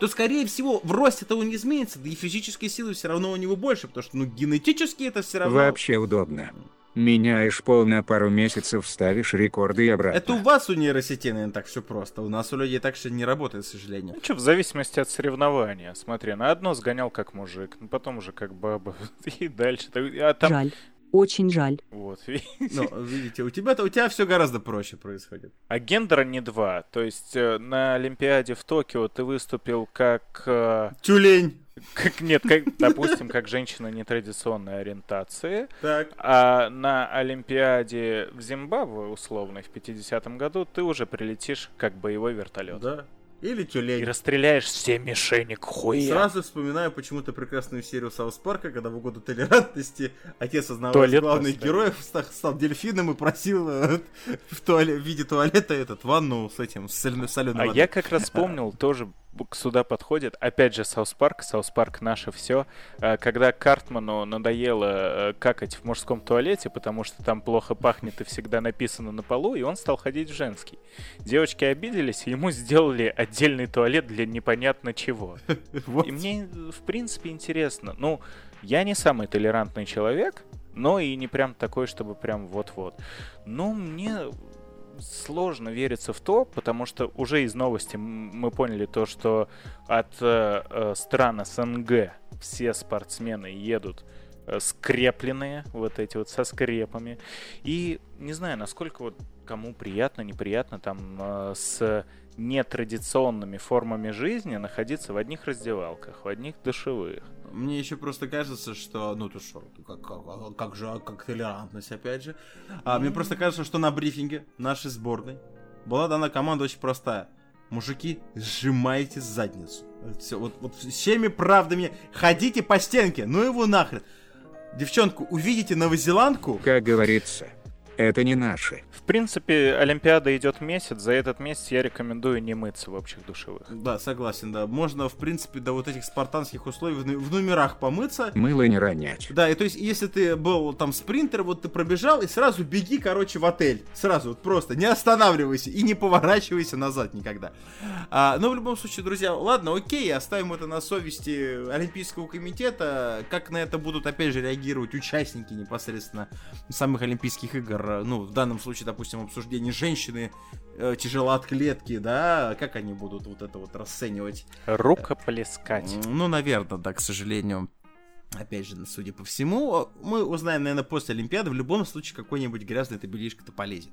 то, скорее всего, в росте этого не изменится, да и физические силы все равно у него больше, потому что, ну, генетически это все равно... Вообще удобно. Меняешь пол на пару месяцев, ставишь рекорды и обратно. Это у вас, у нейросетей, наверное, так все просто. У нас у людей так все не работает, к сожалению. Ну что, в зависимости от соревнования. Смотри, на одно сгонял как мужик, ну потом уже как баба, и дальше. А там... Жаль. Очень жаль. Вот, видите. Ну, видите, у тебя-то у тебя все гораздо проще происходит. А гендера не два. То есть на Олимпиаде в Токио ты выступил как... Э... Тюлень. Как, нет, как, допустим, как женщина нетрадиционной ориентации. Так. А на Олимпиаде в Зимбабве, условно, в пятидесятом году ты уже прилетишь как боевой вертолет. Да. Или тюлень. И расстреляешь все мишени к хуям. Сразу вспоминаю почему-то прекрасную серию Саус Парка, когда в угоду толерантности отец одного из главных героев стал дельфином и просил в, туале, в виде туалета этот ванну с этим, с соленым. А водой. Я как раз вспомнил, тоже к суда подходит, опять же Саус Парк, Саус Парк наше все, когда Картману надоело какать в мужском туалете, потому что там плохо пахнет и всегда написано на полу, и он стал ходить в женский. Девочки обиделись, и ему сделали отдельный туалет для непонятно чего. И мне, в принципе, интересно. Ну, я не самый толерантный человек, но и не прям такой, чтобы прям вот-вот. Но мне... сложно верится в то, потому что уже из новости мы поняли то, что от э, стран СНГ все спортсмены едут э, скрепленные, вот эти вот со скрепами. И не знаю, насколько вот кому приятно, неприятно там э, с нетрадиционными формами жизни находиться в одних раздевалках, в одних душевых. Мне еще просто кажется, что... Ну, ты что, как, как, как же, как толерантность, опять же. А, мне просто кажется, что на брифинге нашей сборной была дана команда очень простая. Мужики, сжимайте задницу. Все, вот, вот всеми правдами ходите по стенке, ну его нахрен. Девчонку, увидите новозеландку... Как говорится, это не наши. В принципе, Олимпиада идет месяц. За этот месяц я рекомендую не мыться в общих душевых. Да, согласен, да. Можно, в принципе, до вот этих спартанских условий в номерах помыться. Мыло не ронять. Да, и то есть, если ты был там спринтер, вот ты пробежал, и сразу беги, короче, в отель. Сразу, вот просто не останавливайся и не поворачивайся назад никогда. А, но в любом случае, друзья, ладно, окей, оставим это на совести Олимпийского комитета. Как на это будут, опять же, реагировать участники непосредственно самых Олимпийских игр? Ну, в данном случае, допустим, обсуждение женщины, э, тяжелоатлетки, да, как они будут вот это вот расценивать? Рукоплескать. Ну, наверное, да, к сожалению. Опять же, судя по всему, мы узнаем, наверное, после Олимпиады. В любом случае, какой-нибудь грязный табелишко-то полезет.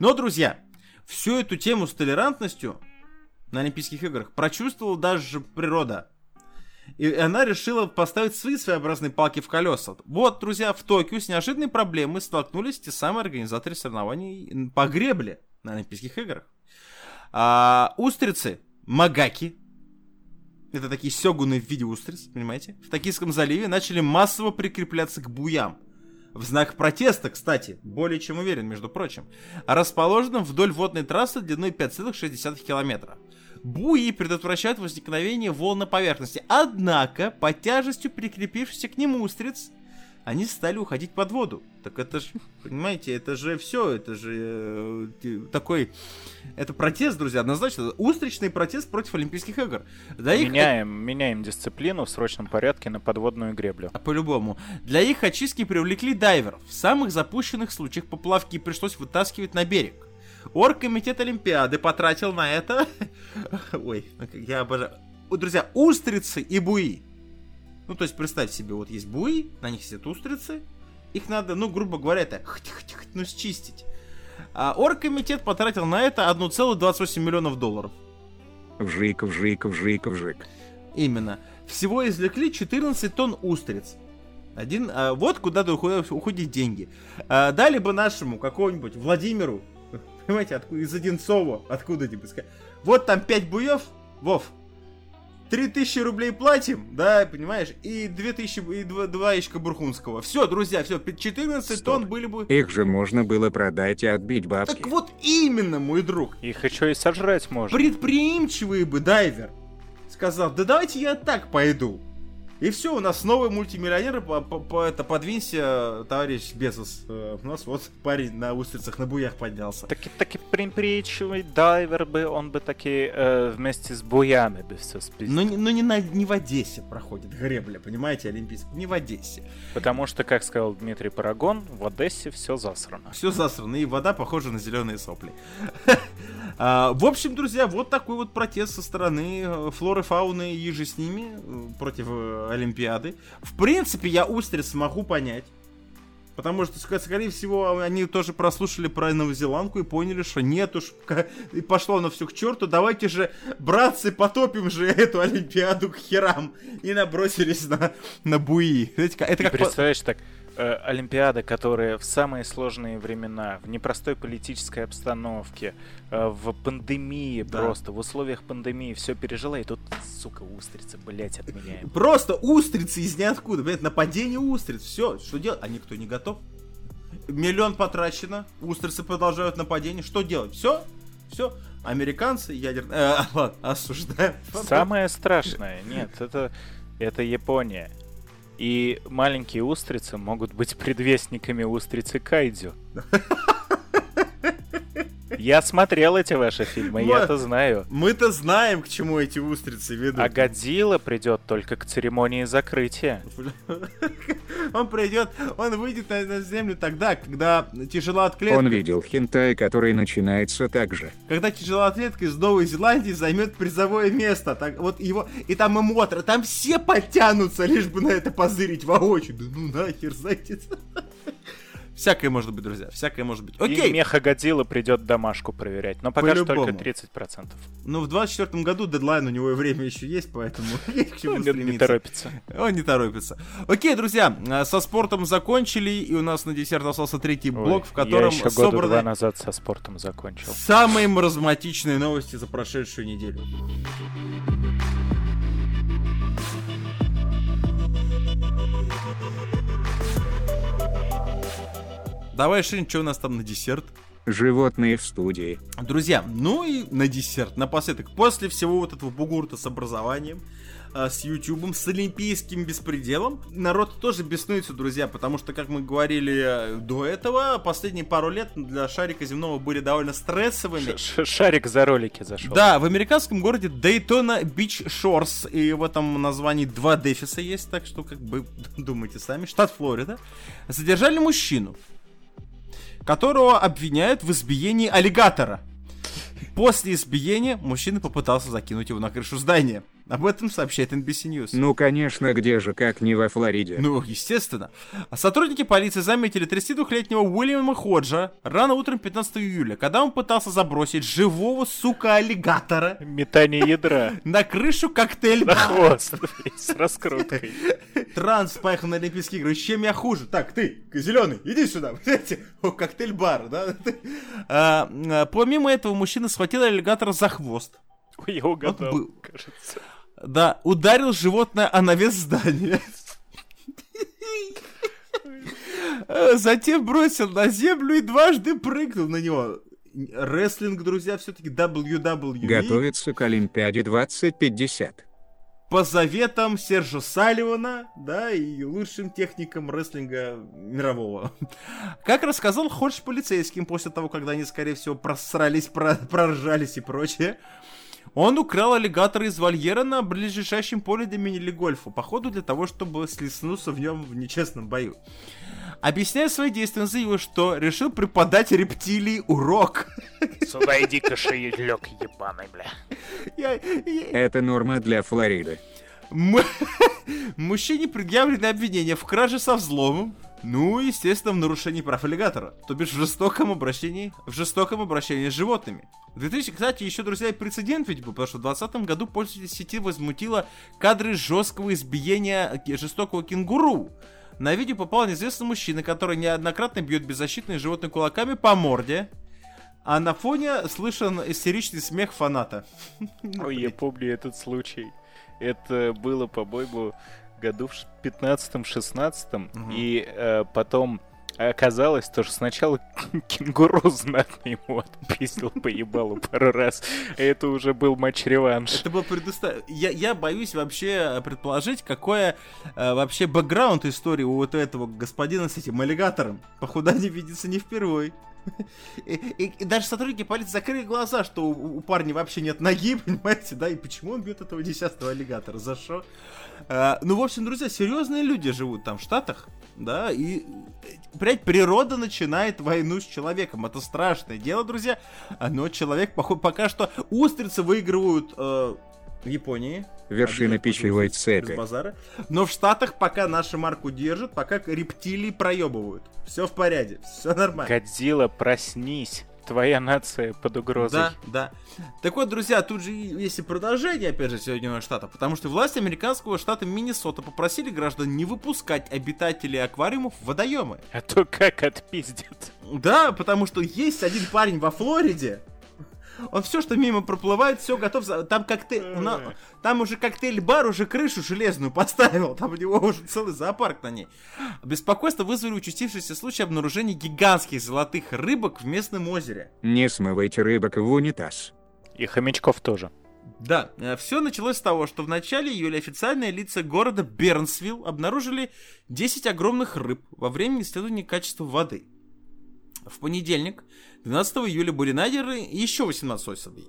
Но, друзья, всю эту тему с толерантностью на Олимпийских играх прочувствовала даже природа. И она решила поставить свои своеобразные палки в колеса. Вот, друзья, в Токио с неожиданной проблемой столкнулись те самые организаторы соревнований по гребле на Олимпийских играх. А, устрицы, магаки, это такие сёгуны в виде устриц, понимаете, в Токийском заливе начали массово прикрепляться к буям. В знак протеста, кстати, более чем уверен, между прочим, расположенным вдоль водной трассы длиной пять целых шесть десятых километра. Буи предотвращают возникновение волн на поверхности. Однако, по тяжестью прикрепившихся к ним устриц, они стали уходить под воду. Так это же, понимаете, это же все, это же э, такой... Это протест, друзья, однозначно. Устричный протест против Олимпийских игр. Для их... меняем, меняем дисциплину в срочном порядке на подводную греблю. А по-любому. Для их очистки привлекли дайверов. В самых запущенных случаях поплавки пришлось вытаскивать на берег. Оргкомитет Олимпиады потратил на это... Ой, я обожаю. Друзья, устрицы и буи. Ну, то есть, представь себе, вот есть буи, на них сидят устрицы. Их надо, ну, грубо говоря, это... Ну, счистить. А оргкомитет потратил на это один целых двадцать восемь миллионов долларов. Вжик, вжик, вжик, вжик. Именно. Всего извлекли четырнадцать тонн устриц. Один... А вот куда уходят деньги. А дали бы нашему какому-нибудь Владимиру, понимаете, откуда, из Одинцова, откуда-нибудь. Вот там пять буев, Вов, три тысячи рублей платим, да, понимаешь, и две тысячи, и два, два ящика Бурхунского. Все, друзья, все, четырнадцать Стоп. Тонн были бы... Их же можно было продать и отбить бабки. Так вот именно, мой друг. Их еще и сожрать можно. Предприимчивые бы дайвер сказал, да давайте я так пойду. И все, у нас новые мультимиллионеры, по, по, по, это, подвинься, товарищ Безос. У нас вот парень на устрицах, на буях поднялся. Таки, таки припричивый дайвер бы, он бы таки э, вместе с буями бы все спиздил. Но, но не, на, не в Одессе проходит гребля, понимаете, олимпийский, не в Одессе. Потому что, как сказал Дмитрий Парагон, в Одессе все засрано. Все засрано, и вода похожа на зеленые сопли. В общем, друзья, вот такой вот протест со стороны флоры, фауны и ежи с ними против Олимпиады. В принципе, я устриц могу понять. Потому что, скорее всего, они тоже прослушали про Новозеландку и поняли, что нет уж, и пошло оно все к черту. Давайте же, братцы, потопим же эту Олимпиаду к херам. И набросились на, на буи. Знаете, это как... Представляешь, так... Олимпиада, которая в самые сложные времена, в непростой политической обстановке, в пандемии, да. Просто, в условиях пандемии все пережила, и тут, сука, устрицы, блять, отменяем. Просто устрицы из ниоткуда, блядь, нападение устриц, все, что делать? А никто не готов. Миллион потрачено, устрицы продолжают нападение, что делать? Все, все. Американцы, ядерные... Э, ладно, осуждаем. Самое страшное, нет, это, это Япония. И маленькие устрицы могут быть предвестниками устрицы кайдзю. Я смотрел эти ваши фильмы, мы, я-то знаю. Мы-то знаем, к чему эти устрицы ведут. А Годзилла придет только к церемонии закрытия. Он придет, он выйдет на, на землю тогда, когда тяжелоатлетка... Он видел хентай, который начинается так же. Когда тяжелоатлетка из Новой Зеландии займет призовое место. Так, вот его, и там эмотры, там все подтянутся, лишь бы на это позырить воочию. Да ну нахер, зайдет. Всякое может быть, друзья, всякое может быть. Окей. И меха Годзилла придет домашку проверять, но пока что только тридцать процентов. Ну, в двадцать четвёртом году дедлайн, у него и время еще есть, поэтому есть к чему стремиться. Он не торопится. Он не торопится. Окей, друзья, со спортом закончили, и у нас на десерт остался третий блок, в котором собраны... Я еще года два назад со спортом закончил. Самые маразматичные новости за прошедшую неделю. Давай, Шин, что у нас там на десерт? Животные в студии. Друзья, ну и на десерт, напоследок. После всего вот этого бугурта с образованием, с Ютубом, с олимпийским беспределом, народ тоже беснуется, друзья, потому что, как мы говорили до этого, последние пару лет для шарика земного были довольно стрессовыми. Шарик за ролики зашел. Да, в американском городе Daytona Beach Shores, и в этом названии два дефиса есть, так что как бы думайте сами. Штат Флорида. Задержали мужчину, которого обвиняют в избиении аллигатора. После избиения мужчина попытался закинуть его на крышу здания. Об этом сообщает Эн Би Си Ньюс. Ну, конечно, где же, как не во Флориде. Ну, естественно. Сотрудники полиции заметили тридцатидвухлетнего Уильяма Ходжа рано утром пятнадцатого июля, когда он пытался забросить живого, сука, аллигатора. Метание ядра. На крышу коктейль. На хвост. С раскруткой. Транс поехал на Олимпийские игры. Чем я хуже? Так, ты, зеленый, иди сюда. Коктейль-бар, да? Помимо этого, мужчина схватил аллигатора за хвост. Я угадал, был, кажется. Да, ударил животное о навес здания. Затем бросил на землю и дважды прыгнул на него. Рестлинг, друзья, все-таки дабл ю дабл ю и. Готовится к Олимпиаде двадцать пятьдесят. По заветам Сержа Салливана, да, и лучшим техникам рестлинга мирового. Как рассказал Ходж полицейским после того, когда они, скорее всего, просрались, проржались и прочее, он украл аллигатора из вольера на ближайшем поле для мини-гольфа, походу для того, чтобы слеснуться в нем в нечестном бою. Объясняя свои действия, он заявил, что решил преподать рептилии урок. Сюда иди-ка, шеелёк ебаный, бля. Я, я... Это норма для Флориды. М- Мужчине предъявлены обвинения в краже со взломом, ну, естественно, в нарушении прав аллигатора, то бишь в жестоком обращении, в жестоком обращении с животными. В две тысячи, кстати, еще, друзья, прецедент ведь был, потому что в двадцатом году пользователь сети возмутила кадры жесткого избиения жестокого кенгуру. На видео попал неизвестный мужчина, который неоднократно бьет беззащитные животные кулаками по морде, а на фоне слышен истеричный смех фаната. Ой, я помню этот случай. Это было, по-моему, году в пятнадцатом-шестнадцатом, угу. И э, потом А оказалось, то, что сначала кенгуру знатно ему отпиздил по ебалу пару раз. Это уже был матч-реванш. Это был предостав... Я, я боюсь вообще предположить, какой э, вообще бэкграунд истории у вот этого господина с этим аллигатором. Походу, они видятся не впервые. И, и, и даже сотрудники полиции закрыли глаза, что у, у парня вообще нет ноги, понимаете, да, и почему он бьет этого несчастного аллигатора, за что? А, ну, в общем, друзья, серьезные люди живут там в Штатах, да, и, блядь, природа начинает войну с человеком, это страшное дело, друзья, но человек, походу, пока что устрицы выигрывают... Э, в Японии. Вершина пищевой цепи. Но в Штатах пока наша марку держит, пока рептилии проебывают. Все в порядке, все нормально. Годзилла, проснись. Твоя нация под угрозой. Да, да. Так вот, друзья, тут же есть и продолжение, опять же, Соединенных Штатов, потому что власти американского штата Миннесота попросили граждан не выпускать обитателей аквариумов в водоемы. А то как отпиздят. Да, потому что есть один парень во Флориде, он все, что мимо проплывает, все готов. Там коктейль. Mm-hmm. Там уже коктейль-бар уже крышу железную поставил. Там у него уже целый зоопарк на ней. Беспокойство вызвали участившиеся случаи обнаружения гигантских золотых рыбок в местном озере. Не смывайте рыбок в унитаз. И хомячков тоже. Да, все началось с того, что в начале июля официальные лица города Бернсвилл обнаружили десять огромных рыб во время исследования качества воды. В понедельник, двенадцатого июля, были найдены еще восемнадцать особей.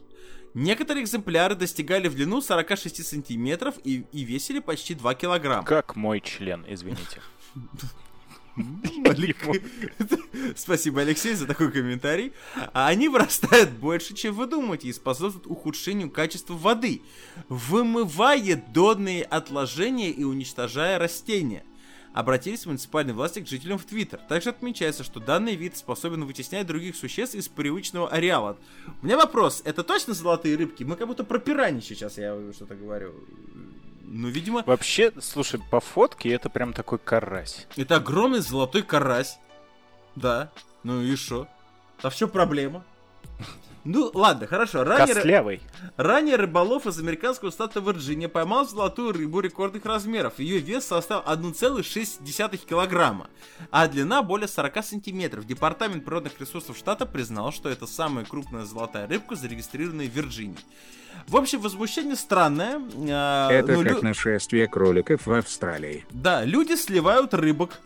Некоторые экземпляры достигали в длину сорок шесть сантиметров и, и весили почти два килограмма. Как мой член, извините. Спасибо, Алексей, за такой комментарий. Они вырастают больше, чем вы думаете, и способствуют ухудшению качества воды, вымывая донные отложения и уничтожая растения. Обратились муниципальные власти к жителям в Твиттер. Также отмечается, что данный вид способен вытеснять других существ из привычного ареала. У меня вопрос, это точно золотые рыбки? Мы как будто про пираньи сейчас, я что-то говорю. Ну, видимо... Вообще, слушай, по фотке это прям такой карась. Это огромный золотой карась. Да, ну и шо? А в чём проблема? Ну, ладно, хорошо. Ранее, ранее рыболов из американского штата Вирджиния поймал золотую рыбу рекордных размеров. Ее вес составил одна целая шесть десятых килограмма, а длина более сорок сантиметров. Департамент природных ресурсов штата признал, что это самая крупная золотая рыбка, зарегистрированная в Вирджинии. В общем, возмущение странное. А, это ну, как лю... нашествие кроликов в Австралии. Да, люди сливают рыбок.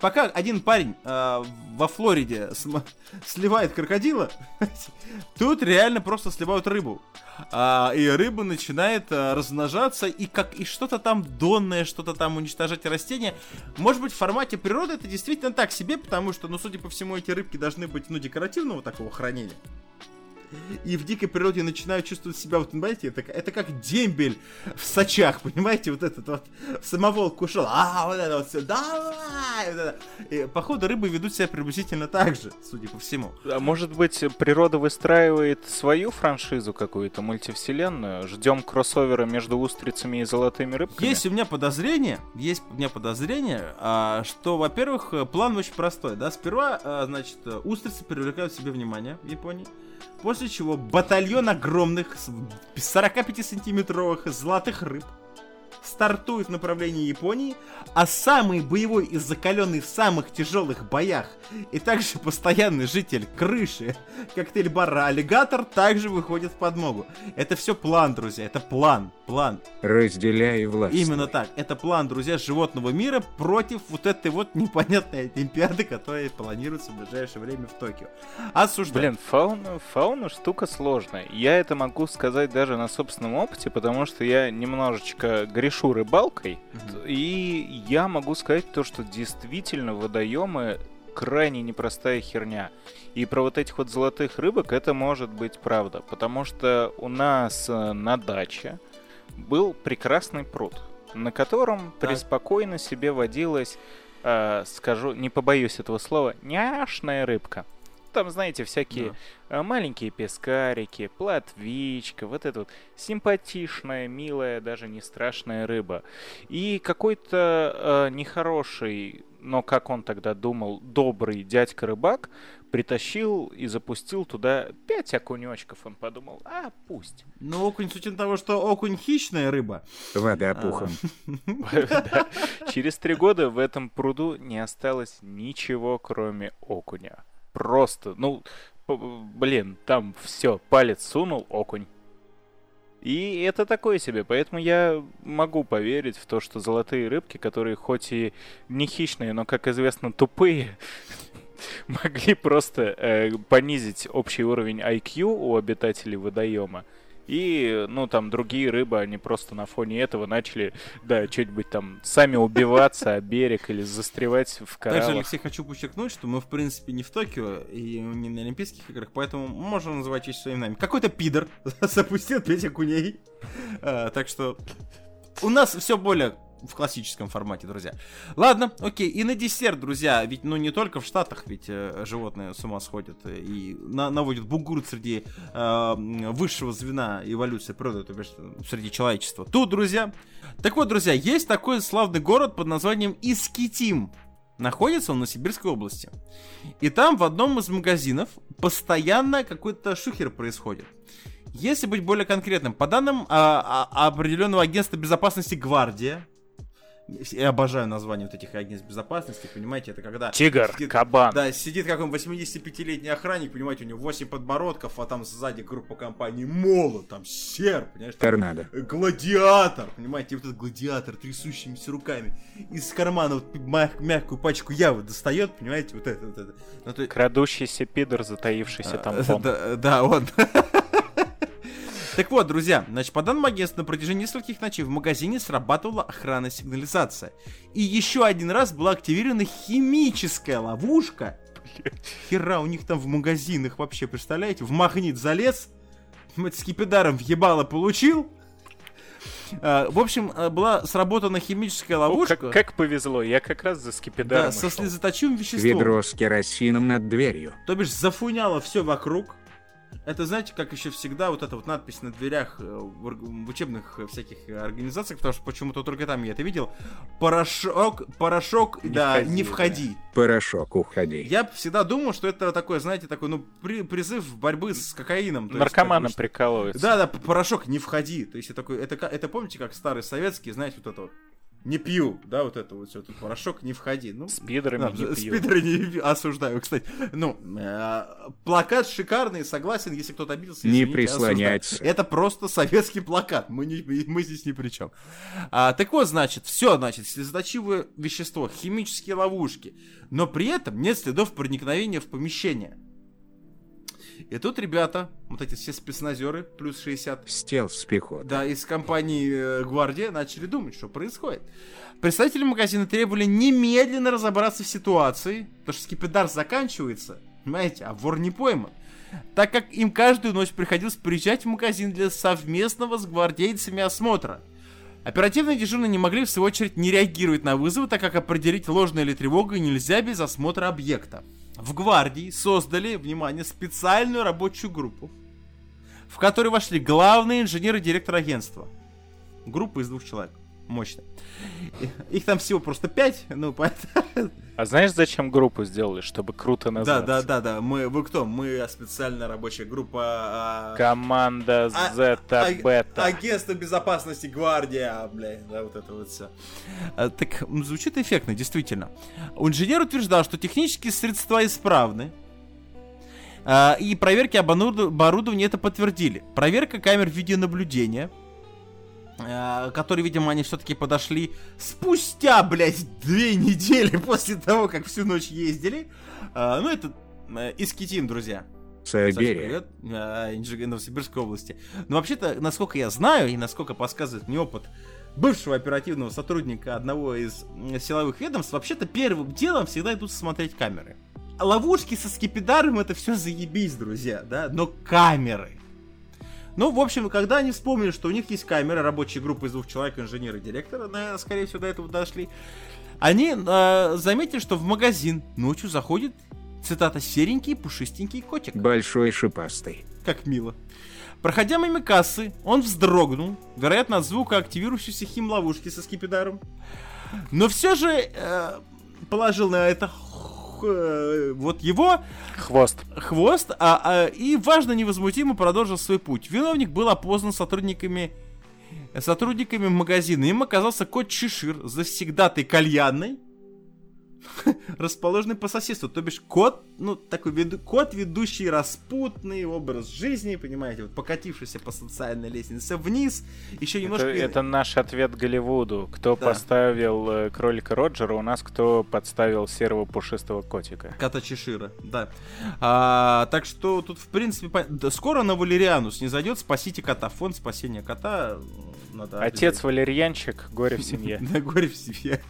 Пока один парень э, во Флориде см- сливает крокодила, тут реально просто сливают рыбу. А, и рыба начинает а, размножаться, и, как, и что-то там донное, что-то там уничтожать растения. Может быть, в формате природы это действительно так себе, потому что, ну, судя по всему, эти рыбки должны быть, ну, декоративного такого хранения. И в дикой природе начинают чувствовать себя, вот, понимаете, это, это как дембель в сачах, понимаете, вот этот вот самовол кушал, а вот это вот все, давай, вот это. И, походу, рыбы ведут себя приблизительно так же, судя по всему. А может быть, природа выстраивает свою франшизу какую-то, мультивселенную, ждем кроссовера между устрицами и золотыми рыбками? Есть у меня подозрение, есть у меня подозрение, что, во-первых, план очень простой, да, сперва, значит, устрицы привлекают к себе внимание в Японии, после чего батальон огромных сорок пять сантиметровых золотых рыб стартует в направлении Японии, а самый боевой и закаленный в самых тяжелых боях и также постоянный житель крыши коктейль-бара аллигатор также выходит в подмогу. Это все план, друзья, это план, план. Разделяй власть. Именно так, это план, друзья, животного мира против вот этой вот непонятной олимпиады, которая планируется в ближайшее время в Токио. Осуждаю. Блин, фауна, фауна штука сложная. Я это могу сказать даже на собственном опыте, потому что я немножечко грешу рыбалкой, mm-hmm. и я могу сказать то, что действительно водоемы крайне непростая херня. И про вот этих вот золотых рыбок это может быть правда, потому что у нас на даче был прекрасный пруд, на котором так. преспокойно себе водилась, э, скажу, не побоюсь этого слова, няшная рыбка. там, знаете, всякие да. маленькие пескарики, платвичка, вот эта вот симпатичная, милая, даже не страшная рыба. И какой-то э, нехороший, но, как он тогда думал, добрый дядька-рыбак притащил и запустил туда пять окунёчков. Он подумал, а, пусть. Ну, окунь, с учетом того, что окунь хищная рыба. Вода пухом. Через три года в этом пруду не осталось ничего, кроме окуня. Просто, ну, блин, там все, палец сунул, окунь. И это такое себе, поэтому я могу поверить в то, что золотые рыбки, которые хоть и не хищные, но, как известно, тупые... могли просто э, понизить общий уровень ай кью у обитателей водоема. И, ну, там, другие рыбы, они просто на фоне этого начали, да, что-нибудь там сами убиваться о берег или застревать в кораллах. Также, Алексей, хочу подчеркнуть, что мы, в принципе, не в Токио и не на Олимпийских играх, поэтому можно называть честь своими именами. Какой-то пидор запустил пять окуней. Так что у нас все более... в классическом формате, друзья. Ладно, окей, и на десерт, друзья, ведь, ну, не только в Штатах, ведь э, животные с ума сходят и на- наводят бугур среди э, высшего звена эволюции природы, то бишь среди человечества. Тут, друзья, так вот, друзья, есть такой славный город под названием Искитим. Находится он на Сибирской области. И там в одном из магазинов постоянно какой-то шухер происходит. Если быть более конкретным, по данным а- а- определенного агентства безопасности «Гвардия», я обожаю название вот этих агентств безопасности, понимаете, это когда... Тигр, сидит, кабан. Да, сидит какой-нибудь восьмидесятипятилетний охранник, понимаете, у него восемь подбородков, а там сзади группа компаний «Молот», там «Серп», понимаешь, там «Торнадо», «Гладиатор», понимаете, вот этот «Гладиатор» трясущимися руками из кармана вот мяг- мягкую пачку явы достает, понимаете, вот это, вот это. Ну, то... Крадущийся пидор, затаившийся а, тампон. Да, да, он... Так вот, друзья, значит, по данным агентства, на протяжении нескольких ночей в магазине срабатывала охранная сигнализация. И еще один раз была активирована химическая ловушка. Хера у них там в магазинах вообще, представляете? В Магнит залез, с скипидаром въебало получил. В общем, была сработана химическая ловушка. О, как, как повезло, я как раз за скипидаром да, со слезоточивым веществом. Ведро с керосином над дверью. То бишь, зафуняло все вокруг. Это, знаете, как еще всегда, вот эта вот надпись на дверях в учебных всяких организациях, потому что почему-то только там я это видел. Порошок, порошок, не да, входи, не входи. Да. Порошок, уходи. Я всегда думал, что это такой, знаете, такой, ну, при, призыв борьбы с кокаином. Наркоманом прикалываются. Да, да, порошок, не входи. То есть я такой, это, это помните, как старый советский, знаете, вот это вот. Не пью, да, вот это вот все, тут порошок, не входи. Ну, с пидорами да, не с пью. С пидорами не пью, осуждаю, кстати. Ну, э, плакат шикарный, согласен, если кто-то обиделся. Не извините, прислоняйтесь. Осуждаю. Это просто советский плакат, мы, не, мы здесь ни при чем. А, так вот, значит, все, значит, слезоточивое вещество, химические ловушки, но при этом нет следов проникновения в помещение. И тут ребята, вот эти все спецназеры, плюс шестьдесят... Стелс-пехота. Да, из компании «Гвардия» начали думать, что происходит. Представители магазина требовали немедленно разобраться в ситуации, потому что скипидар заканчивается, понимаете, а вор не пойман. Так как им каждую ночь приходилось приезжать в магазин для совместного с гвардейцами осмотра. Оперативные дежурные не могли, в свою очередь, не реагировать на вызовы, так как определить, ложная ли тревога нельзя без осмотра объекта. В «Гвардии» создали, внимание, специальную рабочую группу, в которую вошли главный инженер и директор агентства. Группа из двух человек. Мощная. Их там всего просто пять, ну поэтому... А знаешь, зачем группу сделали? Чтобы круто назваться. Да, да, да, да. Мы, вы кто? Мы специальная рабочая группа... А... Команда Зета-Бета. А... А... Агентство безопасности «Гвардия», блядь, да, вот это вот все. А, так звучит эффектно, действительно. Инженер утверждал, что технические средства исправны. А, и проверки оборудования это подтвердили. Проверка камер видеонаблюдения, которые, видимо, они все-таки подошли спустя, блядь, две недели после того, как всю ночь ездили. А, ну, это Искитим, друзья. Сибирь. Новосибирской области. Но вообще-то, насколько я знаю, и насколько подсказывает мне опыт бывшего оперативного сотрудника одного из силовых ведомств, вообще-то первым делом всегда идут смотреть камеры. Ловушки со скипидаром — это все заебись, друзья, да? Но камеры... Ну, в общем, когда они вспомнили, что у них есть камера, рабочая группа из двух человек, инженера и директора, наверное, скорее всего, до этого дошли, они э, заметили, что в магазин ночью заходит Цитата: «серенький пушистенький котик». Большой шипастый. Как мило. Проходя мимо кассы, он вздрогнул, вероятно, от звука активирующейся химловушки со скипидаром. Но все же э, положил на это э, вот его... Хвост. Хвост. А, а, и, важно, невозмутимо продолжил свой путь. Виновник был опознан сотрудниками, сотрудниками магазина. Им оказался кот Чешир, завсегдатой кальянной, расположенный по соседству, то бишь кот, ну, такой веду, кот, ведущий распутный образ жизни, понимаете, вот покатившийся по социальной лестнице вниз, еще немножко... Это, это наш ответ Голливуду. Кто да. поставил кролика Роджера, у нас кто подставил серого пушистого котика. Кота Чешира, да. А, так что тут, в принципе, да, скоро на Валериану снизойдет «Спасите кота». Фонд спасения кота надо... Отец Валерьянчик, горе в семье. Да, горе в семье.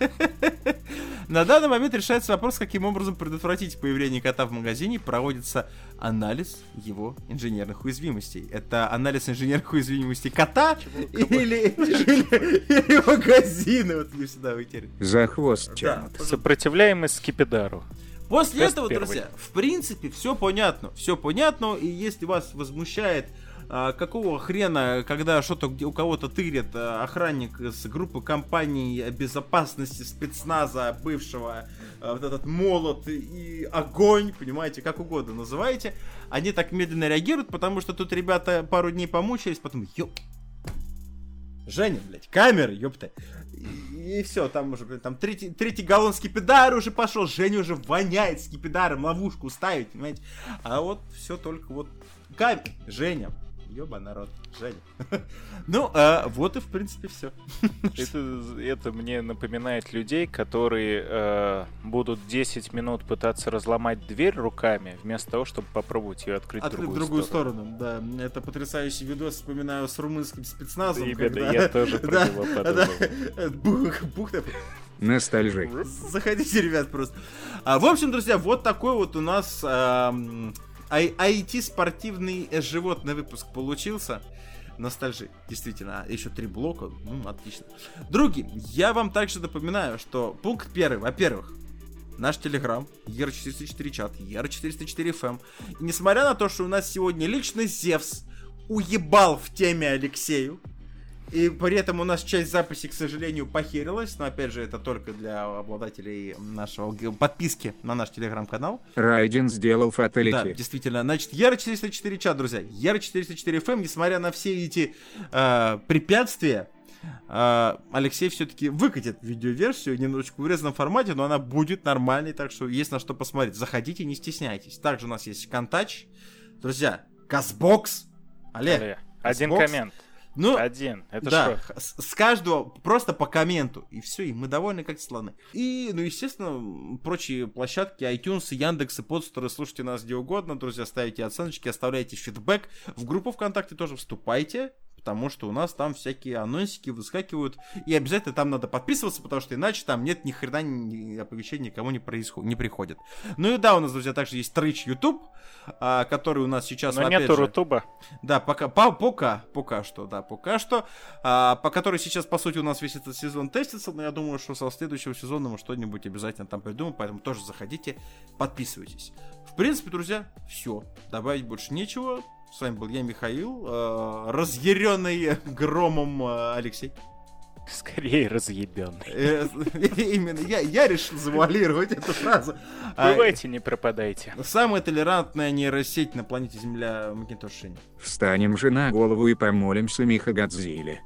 На данный момент решается вопрос, каким образом предотвратить появление кота в магазине. Проводится анализ его инженерных уязвимостей. Это анализ инженерных уязвимостей кота или магазина. Вот мне всегда вытерли. За хвост тянут. Сопротивляемость скипидару. После этого, друзья, в принципе, все понятно. Все понятно, и если вас возмущает, какого хрена, когда что-то у кого-то тырит охранник с группы компаний безопасности спецназа бывшего, вот этот молот и огонь, понимаете, как угодно называете, они так медленно реагируют, потому что тут ребята пару дней помучились, потом ёп, Женя, блядь, камеры, ёпта. И, и все, там уже, блядь, там третий, третий галлон скипидара уже пошел, Женя уже воняет скипидаром, ловушку ставить, понимаете. А вот все только вот камера, Женя. Ёба, народ, Женя. Ну, а, вот и, в принципе, все. Это, это мне напоминает людей, которые э, будут десять минут пытаться разломать дверь руками, вместо того, чтобы попробовать ее открыть, открыть другую, другую сторону. сторону. Да, это потрясающий видос, вспоминаю, с румынским спецназом. Ребята, когда... я тоже про него подумал. Бух такой. Ностальжик. Заходите, ребят, просто. А, в общем, друзья, вот такой вот у нас... А, ай ти-спортивный животный выпуск получился. Ностальжи, действительно. Еще три блока, ну, отлично. Други, я вам также напоминаю, что пункт первый, во-первых, наш телеграм, и ар четыреста четыре чат, и ар четыреста четыре эф эм. И несмотря на то, что у нас сегодня лично Зевс уебал в теме Алексею, и при этом у нас часть записи, к сожалению, похерилась. Но, опять же, это только для обладателей нашего подписки на наш телеграм-канал. Райден сделал фаталити. Да, действительно. Значит, и ар четыреста четыре чат, друзья. и ар четыреста четыре эф эм, несмотря на все эти э, препятствия, э, Алексей все-таки выкатит видеоверсию немножечко в урезанном формате, но она будет нормальной, так что есть на что посмотреть. Заходите, не стесняйтесь. Также у нас есть Контач. Друзья, Castbox. Алле. Один коммент. Ну, один, это да, что? С каждого просто по комменту, и все, и мы довольны как слоны. И, ну, естественно, прочие площадки, iTunes, Яндекс и Podstore, слушайте нас где угодно, друзья, ставите оценочки, оставляйте фидбэк, в группу ВКонтакте тоже вступайте, потому что у нас там всякие анонсики выскакивают, и обязательно там надо подписываться, потому что иначе там нет ни хрена ни оповещений, никому не, происход... не приходит. Ну и да, у нас, друзья, также есть Twitch, YouTube, который у нас сейчас... Но нету Рутуба. Да, пока, по, пока, пока что, да, пока что, а, по которой сейчас, по сути, у нас весь этот сезон тестится, но я думаю, что со следующего сезона мы что-нибудь обязательно там придумаем, поэтому тоже заходите, подписывайтесь. В принципе, друзья, все, добавить больше нечего. С вами был я, Михаил, э, разъяренный громом э, Алексей. Скорее, разъебенный. Э, именно я, я решил завуалировать эту фразу. Бывайте, а, не пропадайте. Самая толерантная нейросеть на планете Земля Магнитошини. Встанем же на голову и помолимся Миха Годзилле.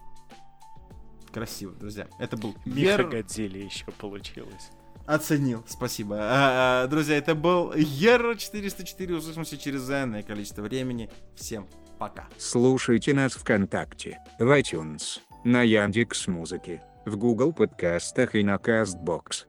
Красиво, друзья. Это был Миха Ер... Годзилле еще получилось. Оценил, спасибо. А, друзья, это был и ар четыреста четыре. Услышимся через энное количество времени. Всем пока. Слушайте нас ВКонтакте, в iTunes, на Яндекс.Музыке, в Google подкастах и на Castbox.